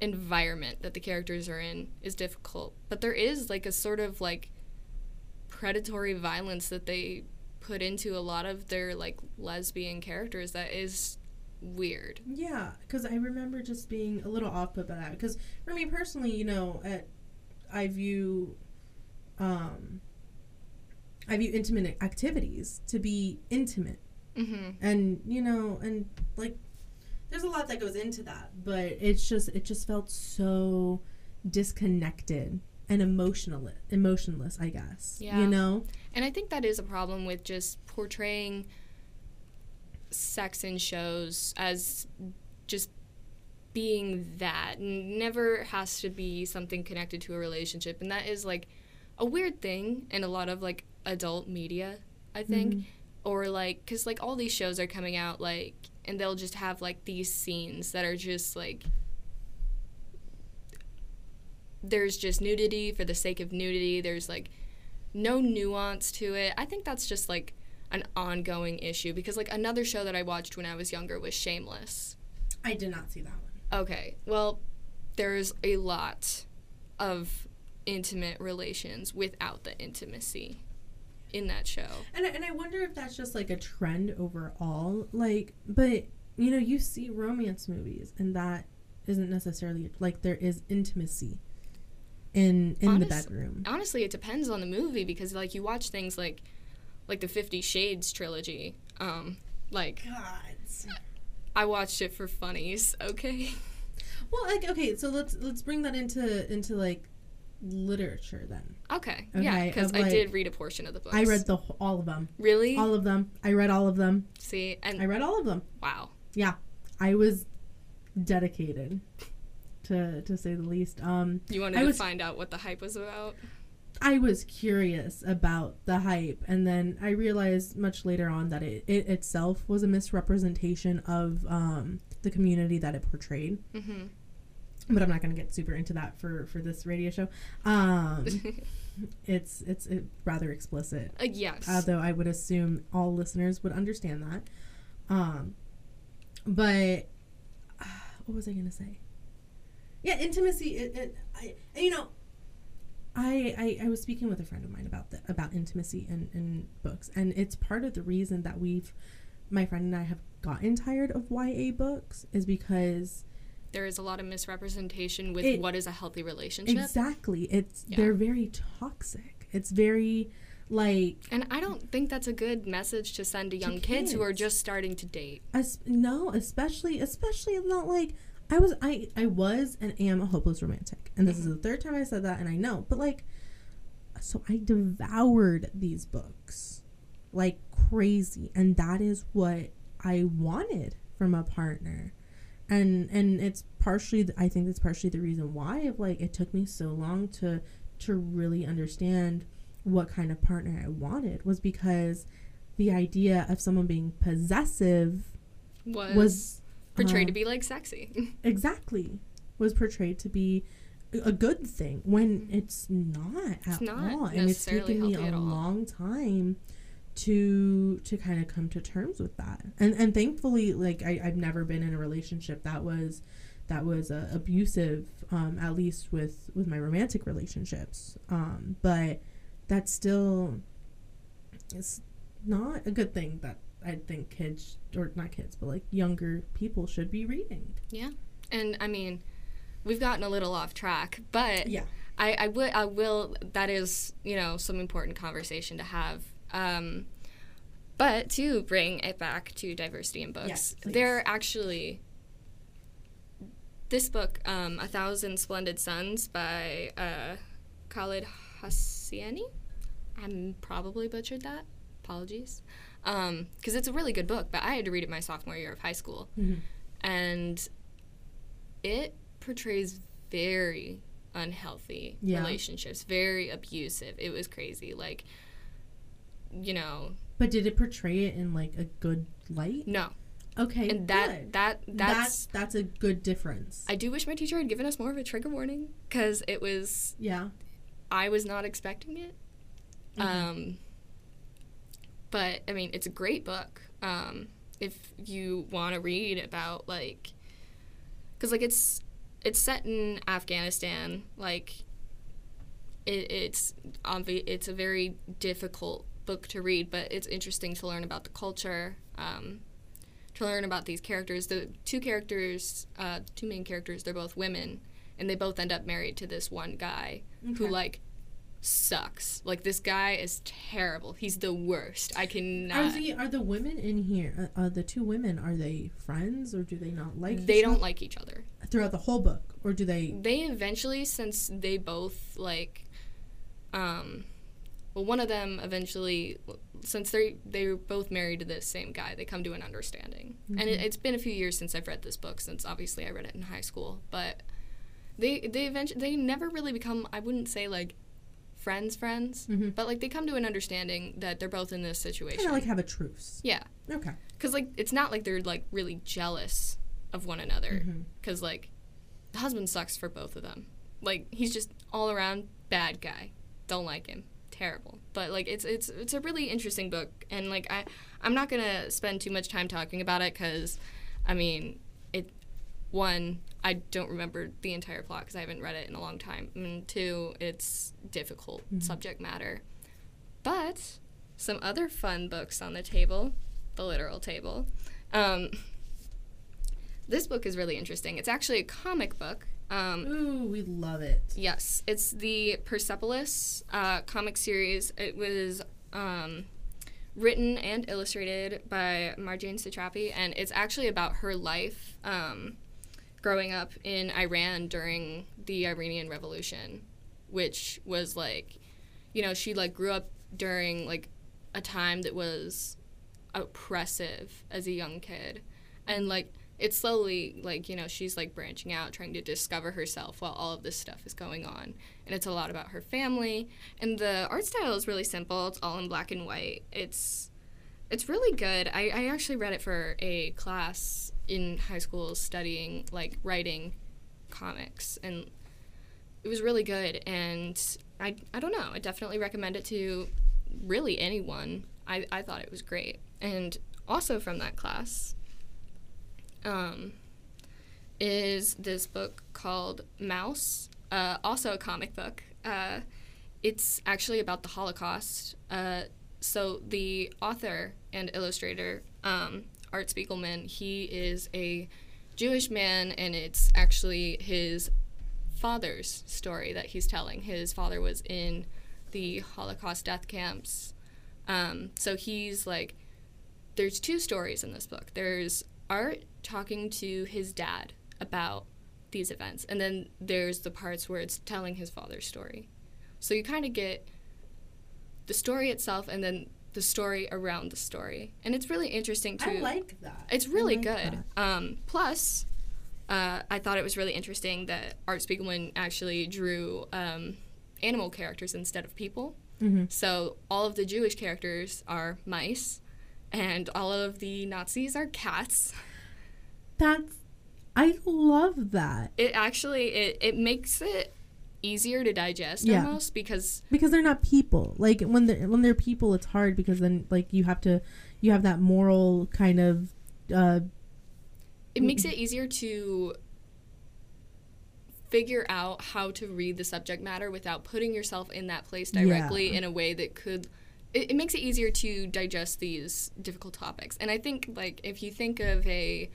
environment that the characters are in is difficult, but there is, like, a sort of, like, predatory violence that they put into a lot of their, like, lesbian characters that is... weird. Yeah, because I remember just being a little off put by that. Because for me personally, you know, at, I view, um, I view intimate activities to be intimate, mm-hmm. and you know, and like, there's a lot that goes into that. But it's just, it just felt so disconnected and emotional, emotionless, I guess. Yeah. You know. And I think that is a problem with just portraying sex in shows as just being that. Never has to be something connected to a relationship, and that is like a weird thing in a lot of like adult media, I think, mm-hmm. or like, because like all these shows are coming out like, and they'll just have like these scenes that are just like, there's just nudity for the sake of nudity, there's like no nuance to it. I think that's just like an ongoing issue, because like another show that I watched when I was younger was Shameless. I did not see that one. Okay, well, there's a lot of intimate relations without the intimacy in that show. And and I wonder if that's just like a trend overall. Like, but you know, you see romance movies, and that isn't necessarily like there is intimacy in in Honest, the bedroom. Honestly, it depends on the movie, because like you watch things like. Like the Fifty Shades trilogy, um, like God, I watched it for funnies. Okay. Well, like okay, so let's let's bring that into into like literature then. Okay. okay? Yeah, because I like, did read a portion of the books. I read the all of them. Really? All of them. I read all of them. See, and I read all of them. Wow. Yeah, I was dedicated, to to say the least. Um, you wanted I to was, find out what the hype was about. I was curious about the hype, and then I realized much later on that it, it itself was a misrepresentation of um, the community that it portrayed. Mm-hmm. But I'm not going to get super into that for, for this radio show. Um, it's it's it, rather explicit. Uh, yes. Although I would assume all listeners would understand that. Um, but uh, what was I going to say? Yeah, intimacy. It, it, I, you know... I, I, I was speaking with a friend of mine about the, about intimacy in, in books, and it's part of the reason that we've, my friend and I have gotten tired of Y A books, is because there is a lot of misrepresentation with it, what is a healthy relationship. Exactly. It's yeah. They're very toxic. It's very like... And I don't think that's a good message to send to young to kids. kids who are just starting to date. As, no, especially, especially not like... I was I, I was and am a hopeless romantic. And this mm-hmm. is the third time I said that, and I know. But, like, so I devoured these books like crazy. And that is what I wanted from a partner. And and it's partially, th- I think that's partially the reason why, of like, it took me so long to to really understand what kind of partner I wanted, was because the idea of someone being possessive was... was portrayed uh, to be like sexy. Exactly. Was portrayed to be a good thing when it's not it's at not all. And it's taken me a long time to to kind of come to terms with that. And and thankfully, like I, I've never been in a relationship that was that was uh, abusive, um, at least with, with my romantic relationships. Um, but that's still it's not a good thing that I think kids, or not kids, but like younger people should be reading. Yeah. And I mean, we've gotten a little off track, but yeah. I, I, w- I will, that is, you know, some important conversation to have. Um, but to bring it back to diversity in books, yes, there actually, this book, um, A Thousand Splendid Suns by uh, Khaled Hosseini, I'm probably butchered that, apologies. Because um, it's a really good book, but I had to read it my sophomore year of high school. Mm-hmm. And it portrays very unhealthy yeah. relationships, very abusive. It was crazy. Like, you know. But did it portray it in, like, a good light? No. Okay, and that, that that that's that's a good difference. I do wish my teacher had given us more of a trigger warning, because it was yeah, I was not expecting it. Mm-hmm. Um, but I mean, it's a great book. Um, if you want to read about like, because like it's it's set in Afghanistan. Like, it, it's obvi- It's a very difficult book to read, but it's interesting to learn about the culture. Um, to learn about these characters. The two characters, uh, two main characters, they're both women, and they both end up married to this one guy okay. who, like, sucks. Like, this guy is terrible. He's the worst. I cannot... Are the, are the women in here, uh, uh, the two women, are they friends, or do they not like each other? They don't like each other. Throughout the whole book, or do they... They eventually, since they both, like, um... Well, one of them eventually, since they they were both married to this same guy, they come to an understanding. Mm-hmm. And it, it's been a few years since I've read this book, since obviously I read it in high school. But they they eventually they never really become, I wouldn't say like friends friends, mm-hmm. but like they come to an understanding that they're both in this situation. Kind of like have a truce. Yeah. Okay. Because like it's not like they're like really jealous of one another. Because mm-hmm. like the husband sucks for both of them. Like he's just all around bad guy. Don't like him. Terrible, but like it's it's it's a really interesting book, and like I I'm not gonna spend too much time talking about it because, I mean, it one I don't remember the entire plot because I haven't read it in a long time, and two it's difficult mm-hmm. subject matter, but some other fun books on the table, the literal table. Um, this book is really interesting. It's actually a comic book. Um, Ooh, we love it. Yes. It's the Persepolis uh, comic series. It was um, written and illustrated by Marjane Satrapi, and it's actually about her life um, growing up in Iran during the Iranian Revolution, which was like, you know, she like grew up during like a time that was oppressive as a young kid, and like it's slowly, like, you know, she's, like, branching out, trying to discover herself while all of this stuff is going on. And it's a lot about her family. And the art style is really simple. It's all in black and white. It's it's really good. I, I actually read it for a class in high school studying, like, writing comics. And it was really good. And I, I don't know. I definitely recommend it to really anyone. I, I thought it was great. And also from that class... Um, is this book called Maus, uh, also a comic book. Uh, it's actually about the Holocaust. Uh, so the author and illustrator, um, Art Spiegelman, he is a Jewish man, and it's actually his father's story that he's telling. His father was in the Holocaust death camps. Um, so he's like, there's two stories in this book. There's Art talking to his dad about these events, and then there's the parts where it's telling his father's story. So you kind of get the story itself and then the story around the story, and it's really interesting too. I like that. It's really good. Um, plus, uh, I thought it was really interesting that Art Spiegelman actually drew um, animal characters instead of people. Mm-hmm. So all of the Jewish characters are mice, and all of the Nazis are cats. That's, I love that. It actually, it, it makes it easier to digest yeah. almost because... Because they're not people. Like, when they're, when they're people, it's hard because then, like, you have to, you have that moral kind of... Uh, it makes it easier to figure out how to read the subject matter without putting yourself in that place directly yeah. in a way that could... It, it makes it easier to digest these difficult topics. And I think, like, if you think of a...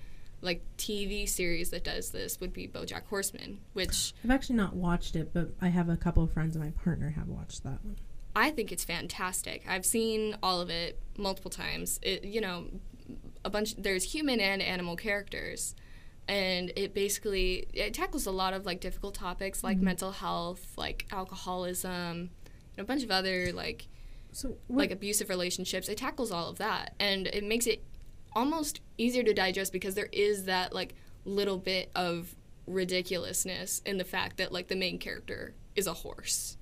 like T V series that does this would be BoJack Horseman, which I've actually not watched it, but I have a couple of friends and my partner have watched that one. I think it's fantastic. I've seen all of it multiple times. It, you know, a bunch. There's human and animal characters, and it basically it tackles a lot of like difficult topics like mm-hmm. mental health, like alcoholism, and a bunch of other like so like abusive relationships. It tackles all of that, and it makes it almost easier to digest because there is that like little bit of ridiculousness in the fact that like the main character is a horse.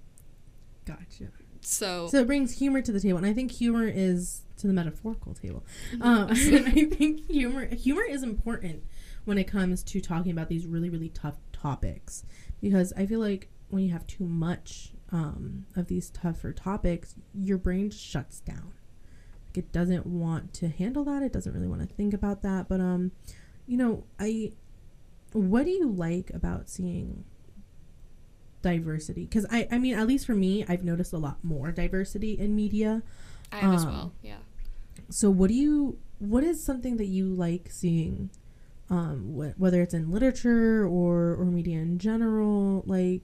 Gotcha. So so it brings humor to the table, and I think humor is to the metaphorical table. Um, I think humor humor is important when it comes to talking about these really, really tough topics, because I feel like when you have too much um, of these tougher topics, your brain shuts down. Like, it doesn't want to handle that. It doesn't really want to think about that. But um, you know, I what do you like about seeing diversity? Because I, I mean, at least for me, I've noticed a lot more diversity in media. I have um, as well. Yeah. So what do you? What is something that you like seeing? Um, wh- whether it's in literature or, or media in general, like.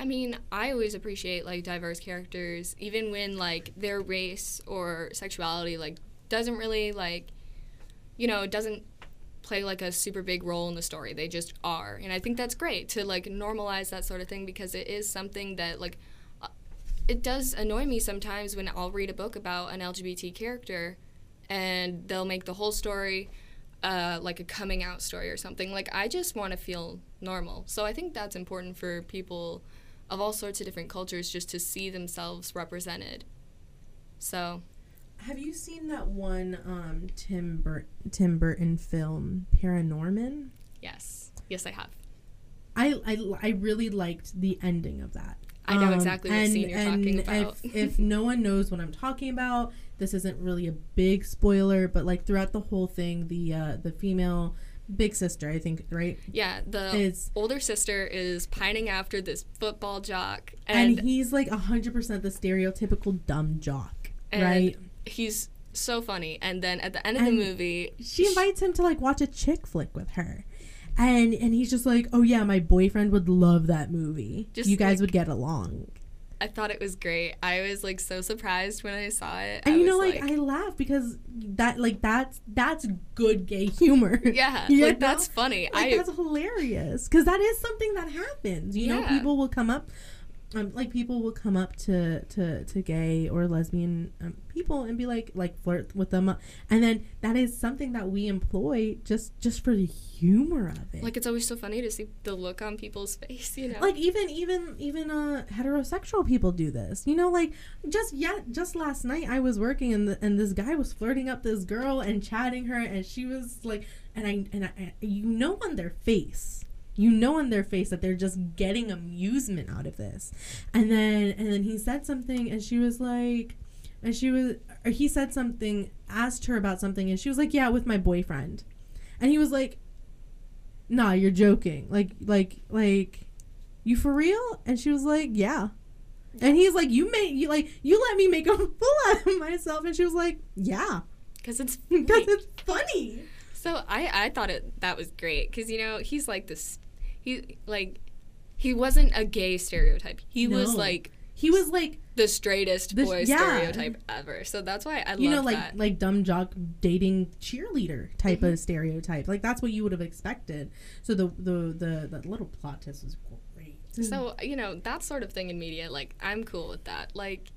I mean, I always appreciate, like, diverse characters, even when, like, their race or sexuality, like, doesn't really, like, you know, doesn't play, like, a super big role in the story. They just are. And I think that's great to, like, normalize that sort of thing, because it is something that, like, uh, it does annoy me sometimes when I'll read a book about an L G B T character and they'll make the whole story Uh, like a coming out story or something. Like, I just want to feel normal. So I think that's important for people of all sorts of different cultures, just to see themselves represented. So, have you seen that one um, Tim Bur- Tim Burton film, Paranorman? Yes, yes, I have. I I, I really liked the ending of that. I know exactly um, what and, scene you're and talking about. If, if no one knows what I'm talking about, this isn't really a big spoiler, but, like, throughout the whole thing, the uh, the female big sister, I think, right? Yeah, the is, older sister is pining after this football jock. And, and he's, like, one hundred percent the stereotypical dumb jock, and right? He's so funny. And then at the end of and the movie, she invites him to, like, watch a chick flick with her. And and he's just like, oh, yeah, my boyfriend would love that movie. Just you guys like, would get along. I thought it was great. I was, like, so surprised when I saw it. And, I you know, was like, like, I laughed because that, like, that's, that's good gay humor. Yeah, you like, know? That's funny. Like, I, that's hilarious. Because that is something that happens. You yeah. know, people will come up, um, like, people will come up to, to, to gay or lesbian um, people and be like, like, flirt with them. And then that is something that we employ just, just for the humor of it. Like, it's always so funny to see the look on people's face, you know? Like, even, even, even, uh, heterosexual people do this. You know, like, just yet, just last night I was working and the, and this guy was flirting up this girl and chatting her, and she was, like, and I, and I, you know on their face. You know on their face that they're just getting amusement out of this. And then, and then he said something, and she was like, and she was, or he said something, asked her about something, and she was like, yeah, with my boyfriend. And he was like, nah, you're joking. Like, like, like, you for real? And she was like, yeah. And he's like, you made, you like, you let me make a fool out of myself. And she was like, yeah. Because it's, because it's funny. So I, I thought it, that was great. Because, you know, he's like this. He, like, he wasn't a gay stereotype. He no. was, like... He was, like... The straightest the, boy yeah. stereotype ever. So that's why I love that. You know, like, that. like dumb jock dating cheerleader type mm-hmm. of stereotype. Like, that's what you would have expected. So the, the, the, the little plot twist was great. So, you know, that sort of thing in media, like, I'm cool with that. Like,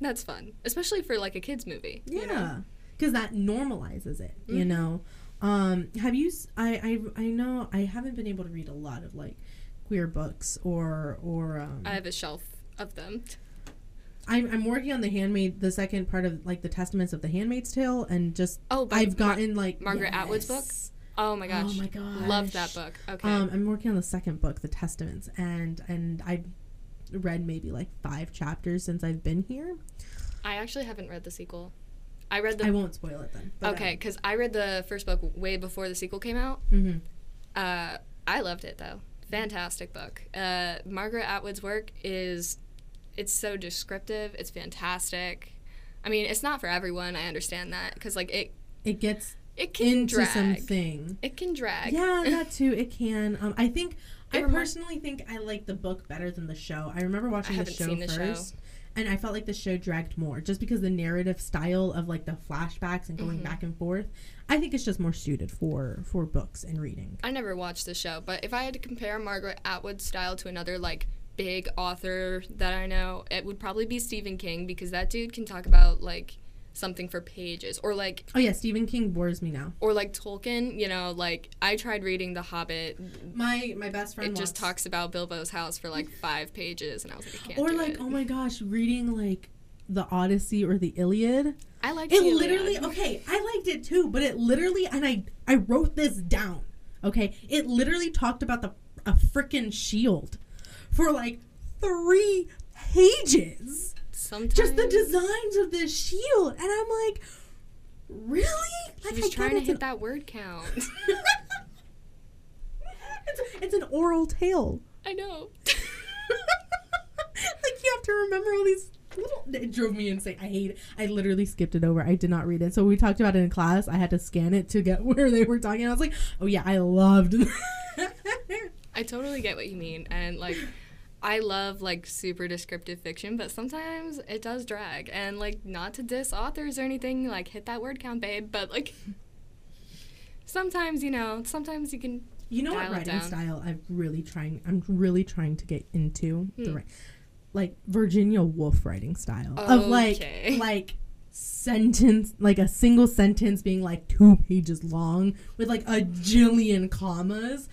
that's fun. Especially for, like, a kid's movie. Yeah. Because you know? That normalizes it, mm-hmm. you know? Um, have you, I, I, I know I haven't been able to read a lot of, like, queer books or, or, um. I have a shelf of them. I'm, I'm working on the handmaid, the second part of, like, the Testaments of the Handmaid's Tale, and just, oh, but I've gotten, Mar- like. Margaret yes. Atwood's book? Oh my gosh. Oh my gosh. Love that book. Okay. Um, I'm working on the second book, The Testaments, and, and I've read maybe, like, five chapters since I've been here. I actually haven't read the sequel. I read the. I won't spoil it then. Okay, because I read the first book way before the sequel came out. Mm-hmm. Uh, I loved it though. Fantastic book. Uh, Margaret Atwood's work is, it's so descriptive. It's fantastic. I mean, it's not for everyone. I understand that because like it. It gets. It can into drag. something. It can drag. Yeah, that too. It can. Um, I think I, I rem- personally think I like the book better than the show. I remember watching I the show seen first. The show. And I felt like the show dragged more just because the narrative style of, like, the flashbacks and going mm-hmm. back and forth, I think it's just more suited for, for books and reading. I never watched the show, but if I had to compare Margaret Atwood's style to another, like, big author that I know, it would probably be Stephen King because that dude can talk about, like, something for pages, or like, oh yeah, Stephen King bores me now. Or like Tolkien, you know, like I tried reading The Hobbit. My my best friend. It just talks about Bilbo's house for like five pages, and I was like, I can't. Or do like, it. Oh my gosh, reading like the Odyssey or the Iliad. I liked it. It literally okay, I liked it too, but it literally, and I I wrote this down. Okay, it literally talked about the a frickin' shield for like three pages. Sometimes. Just the designs of this shield. And I'm like, really? Like, she was I trying to hit an... that word count. it's, it's an oral tale. I know. Like, you have to remember all these little... It drove me insane. I hate it. I literally skipped it over. I did not read it. So we talked about it in class. I had to scan it to get where they were talking. I was like, oh, yeah, I loved that. I totally get what you mean. And, like... I love, like, super descriptive fiction, but sometimes it does drag. And, like, not to diss authors or anything, like, hit that word count, babe. But, like, sometimes, you know, sometimes you can You know dial what writing style I'm really trying, I'm really trying to get into? Hmm. The, like, Virginia Woolf writing style. Okay. Of, like, like, sentence, like, a single sentence being, like, two pages long with, like, a jillion commas.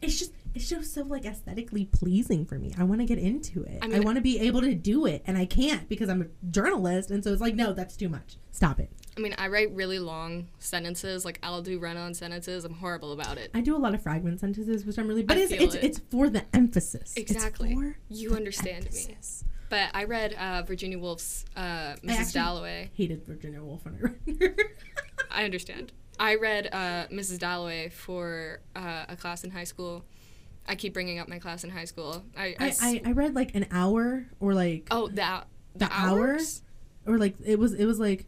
It's just... It's just so, like, aesthetically pleasing for me. I want to get into it. I, mean, I want to be able to do it, and I can't because I'm a journalist, and so it's like, no, that's too much. Stop it. I mean, I write really long sentences. Like, I'll do run-on sentences. I'm horrible about it. I do a lot of fragment sentences, which I'm really bad at. But it's, it's, it's for the emphasis. Exactly. It's for you understand emphasis. me. But I read uh, Virginia Woolf's uh, Missus Dalloway. I hated Virginia Woolf when I read her. I understand. I read uh, Missus Dalloway for uh, a class in high school. I keep bringing up my class in high school. I I, I, I read like an hour or like oh the the, the hours? hours or like it was it was like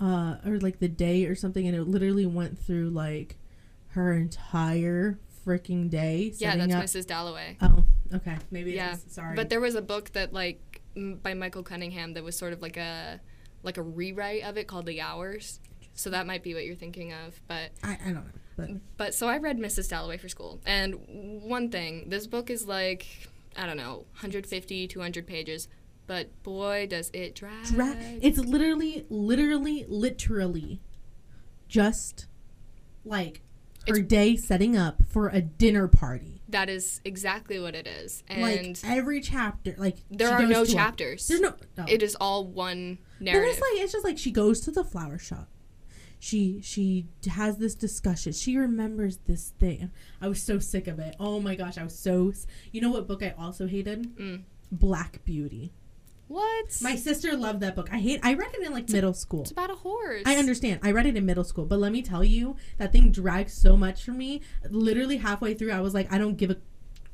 uh or like the day or something, and it literally went through like her entire freaking day. Yeah, that's up. Missus Dalloway. Oh, okay, maybe yeah. It was, sorry. But there was a book that like m- by Michael Cunningham that was sort of like a like a rewrite of it called The Hours. So that might be what you're thinking of, but I, I don't know. But. but so I read Missus Dalloway for school, and one thing, this book is like, I don't know, one fifty, two hundred pages, but boy, does it drag. Dra- it's literally, literally, literally just like her it's, day setting up for a dinner party. That is exactly what it is. And like every chapter, like there are no chapters. A, there's no, no. It is all one narrative. But it's like, it's just like she goes to the flower shop. She she has this discussion. She remembers this thing. I was so sick of it. Oh, my gosh. I was so... You know what book I also hated? Mm. Black Beauty. What? My sister loved that book. I hate... I read it in, like, it's middle school. It's about a horse. I understand. I read it in middle school. But let me tell you, that thing dragged so much for me. Literally halfway through, I was like, I don't give a...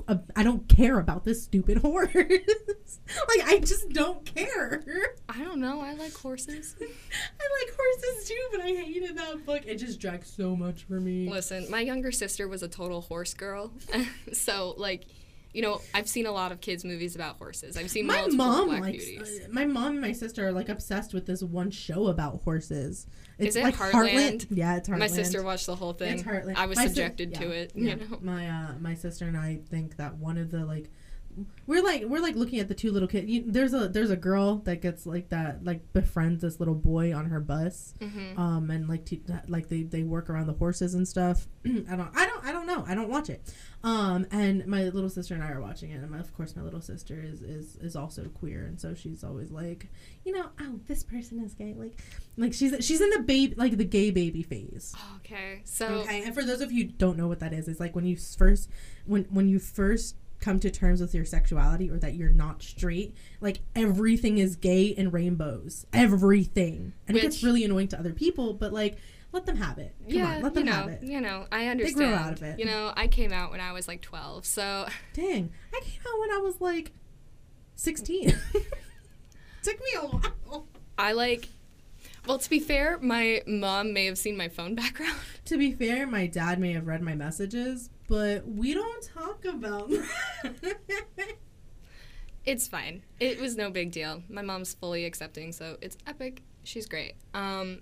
a I don't care about this stupid horse. Like, I just don't care. I don't know. I like horses. I like horses too, but I hated that book. It just dragged so much for me. Listen, my younger sister was a total horse girl. So, like, you know, I've seen a lot of kids' movies about horses. I've seen my mom Black likes, Beauties. Uh, my mom and my sister are, like, obsessed with this one show about horses. It's Is it like Heartland? Heartland? Yeah, it's Heartland. My sister watched the whole thing. It's Heartland. I was my subjected si- yeah, to it, yeah. you know. My, uh, my sister and I think that one of the, like, We're like we're like looking at the two little kids. You, there's a there's a girl that gets like that like befriends this little boy on her bus, mm-hmm. um and like te- like they, they work around the horses and stuff. I don't I don't I don't know I don't watch it, um and my little sister and I are watching it, and my, of course my little sister is, is is also queer, and so she's always like, you know, oh, this person is gay, like like she's she's in the baby like the gay baby phase. Okay, so okay, and for those of you who don't know what that is, it's like when you first when when you first. come to terms with your sexuality or that you're not straight, like everything is gay and rainbows, everything, and Which, it gets really annoying to other people, but like let them have it. Come yeah on, let them you know have it. you know I understand, they grow out of it. You know, I came out when I was like twelve, so dang, I came out when I was like sixteen. Took me a while. I like Well, to be fair, my mom may have seen my phone background. To be fair, my dad may have read my messages, but we don't talk about that. It's fine. It was no big deal. My mom's fully accepting, so it's epic. She's great. Um,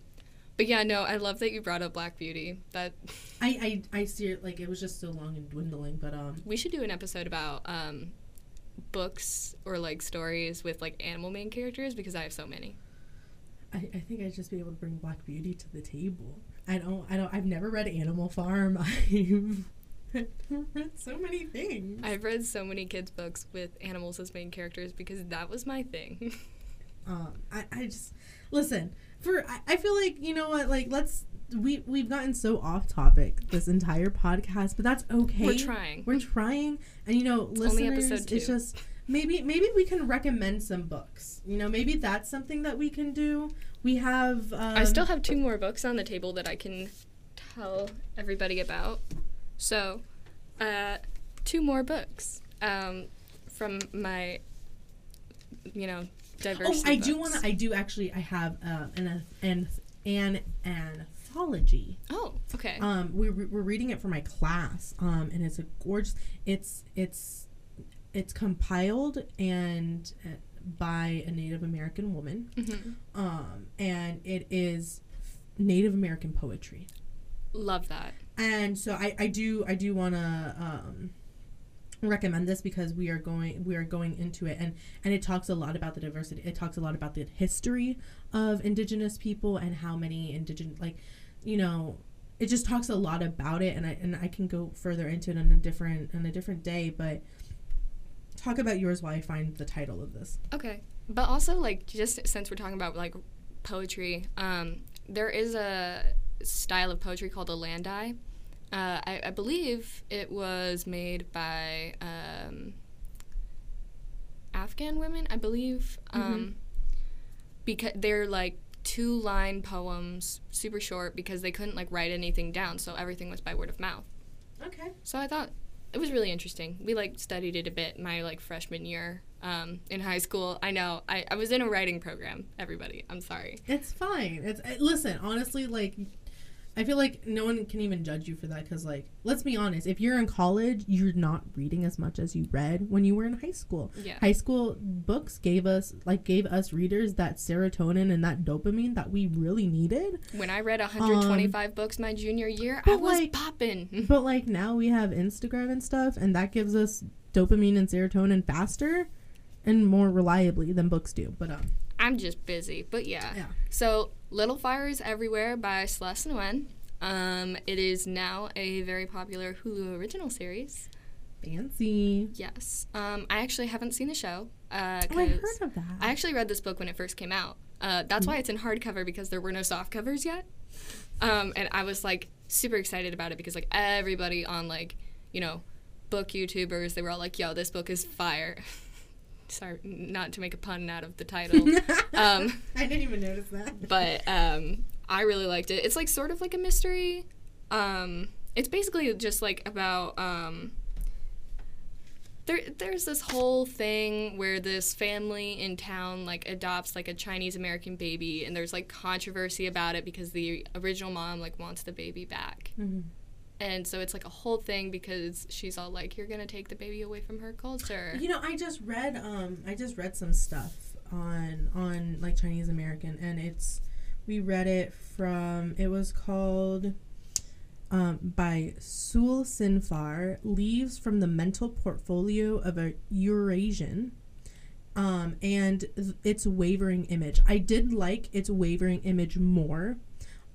but yeah, no, I love that you brought up Black Beauty. That I, I, I see it, like, it was just so long and dwindling, but... um. We should do an episode about um, books or, like, stories with, like, animal main characters, because I have so many. I, I think I'd just be able to bring Black Beauty to the table. I don't, I don't, I've never read Animal Farm. I've read so many things. I've read so many kids' books with animals as main characters because that was my thing. um, I, I just, listen, for, I, I feel like, you know what, like, let's, we, we've gotten so off topic this entire podcast, but that's okay. We're trying. We're trying. And, you know, listeners, only episode two. It's just... Maybe maybe we can recommend some books. You know, maybe that's something that we can do. We have... Um, I still have two more books on the table that I can tell everybody about. So, uh, two more books um, from my, you know, diversity. Oh, I books. do want to... I do actually... I have uh, an, an, an anthology. Oh, okay. Um, we, we're reading it for my class, um, and it's a gorgeous... It's It's... It's compiled and uh, by a Native American woman, mm-hmm. um, and it is Native American poetry. Love that. And so I, I do I do want to um, recommend this because we are going we are going into it, and and it talks a lot about the diversity. It talks a lot about the history of Indigenous people and how many indigenous like, you know. It just talks a lot about it, and I and I can go further into it on a different on a different day, but. Talk about yours while I find the title of this. Okay. But also, like, just since we're talking about, like, poetry, um, there is a style of poetry called a landai. Uh, I, I believe it was made by um, Afghan women, I believe. Mm-hmm. Um, because they're, like, two-line poems, super short, because they couldn't, like, write anything down, so everything was by word of mouth. Okay. So I thought... It was really interesting. We, like, studied it a bit my, like, freshman year um, in high school. I know. I, I was in a writing program, everybody. I'm sorry. It's fine. It's it, listen, honestly, like, I feel like no one can even judge you for that because, like, let's be honest. If you're in college, you're not reading as much as you read when you were in high school. Yeah. High school books gave us, like, gave us readers that serotonin and that dopamine that we really needed. When I read one hundred twenty-five um, books my junior year, I was like, popping. But, like, now we have Instagram and stuff, and that gives us dopamine and serotonin faster and more reliably than books do. But um, I'm just busy. But, yeah. Yeah. So... Little Fires Everywhere by Celeste Nguyen. Um, it is now a very popular Hulu original series. Fancy. Yes. Um, I actually haven't seen the show. Uh, oh, I heard of that. I actually read this book when it first came out. Uh, that's why it's in hardcover because there were no soft covers yet. Um, and I was, like, super excited about it because, like, everybody on, like, you know, book YouTubers, they were all like, yo, this book is fire. Sorry, not to make a pun out of the title. um, I didn't even notice that. But um, I really liked it. It's, like, sort of like a mystery. Um, it's basically just, like, about... Um, there, there's this whole thing where this family in town, like, adopts, like, a Chinese-American baby, and there's, like, controversy about it because the original mom, like, wants the baby back. Mm-hmm. And so it's, like, a whole thing because she's all like, you're going to take the baby away from her culture. You know, I just read um, I just read some stuff on, on like, Chinese American. And it's, we read it from, it was called, um, by Sul Sinfar, Leaves from the Mental Portfolio of a Eurasian. Um, and Its Wavering Image. I did like Its Wavering Image more.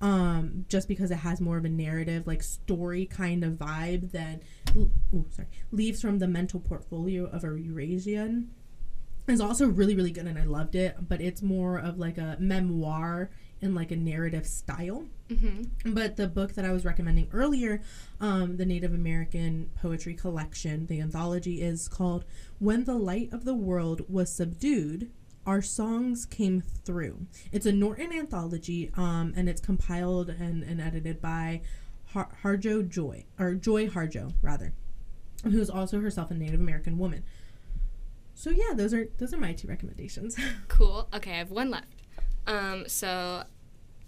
Um, just because it has more of a narrative, like, story kind of vibe than, oh, sorry, Leaves from the Mental Portfolio of a Eurasian is also really, really good, and I loved it, but it's more of, like, a memoir in, like, a narrative style. Mm-hmm. But the book that I was recommending earlier, um, the Native American poetry collection, the anthology, is called When the Light of the World Was Subdued, Our Songs Came Through. It's a Norton anthology, um, and it's compiled and, and edited by Har- Harjo Joy, or Joy Harjo, rather, who's also herself a Native American woman. So, yeah, those are those are my two recommendations. Cool. Okay, I have one left. Um, so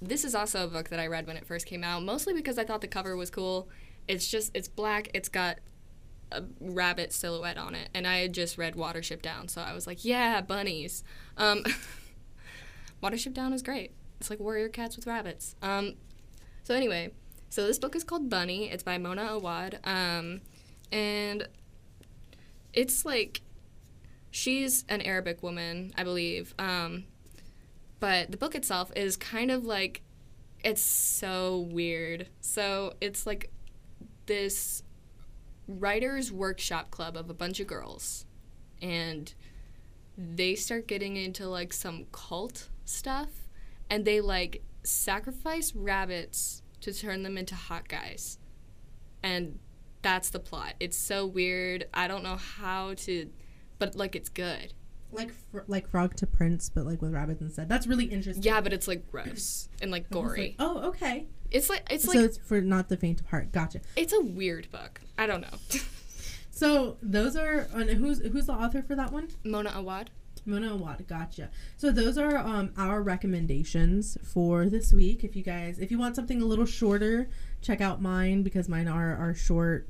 this is also a book that I read when it first came out, mostly because I thought the cover was cool. It's just, it's black. It's got a rabbit silhouette on it, and I had just read Watership Down, so I was like, yeah, bunnies. Um, Watership Down is great. It's like warrior cats with rabbits. Um, so anyway, so this book is called Bunny. It's by Mona Awad, um, and it's like, she's an Arabic woman, I believe, um, But the book itself is kind of like, it's so weird. So it's like this writer's workshop club of a bunch of girls, and they start getting into like some cult stuff, and they like sacrifice rabbits to turn them into hot guys. And that's the plot. It's so weird. I don't know how to, but like it's good. Like fr- like Frog to Prince, but like with rabbits instead. That's really interesting. Yeah, but it's like gross and like gory. Like, oh, okay. It's like it's so like so it's for not the faint of heart. Gotcha. It's a weird book. I don't know. So those are on who's who's the author for that one? Mona Awad. Mona Awad. Gotcha. So those are um, our recommendations for this week. If you guys, if you want something a little shorter, check out mine because mine are are short.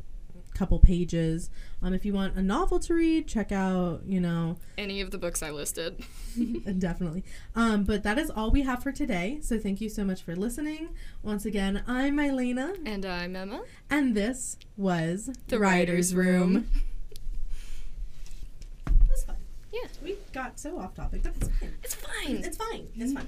Couple pages. Um, if you want a novel to read, check out, you know, any of the books I listed. Definitely. Um, but that is all we have for today. So thank you so much for listening. Once again, I'm Mylena. And I'm Emma. And this was The Writer's Room. Room. It was fun. Yeah. We got so off topic. That's fine. It's fine. It's fine. It's fine. It's fine.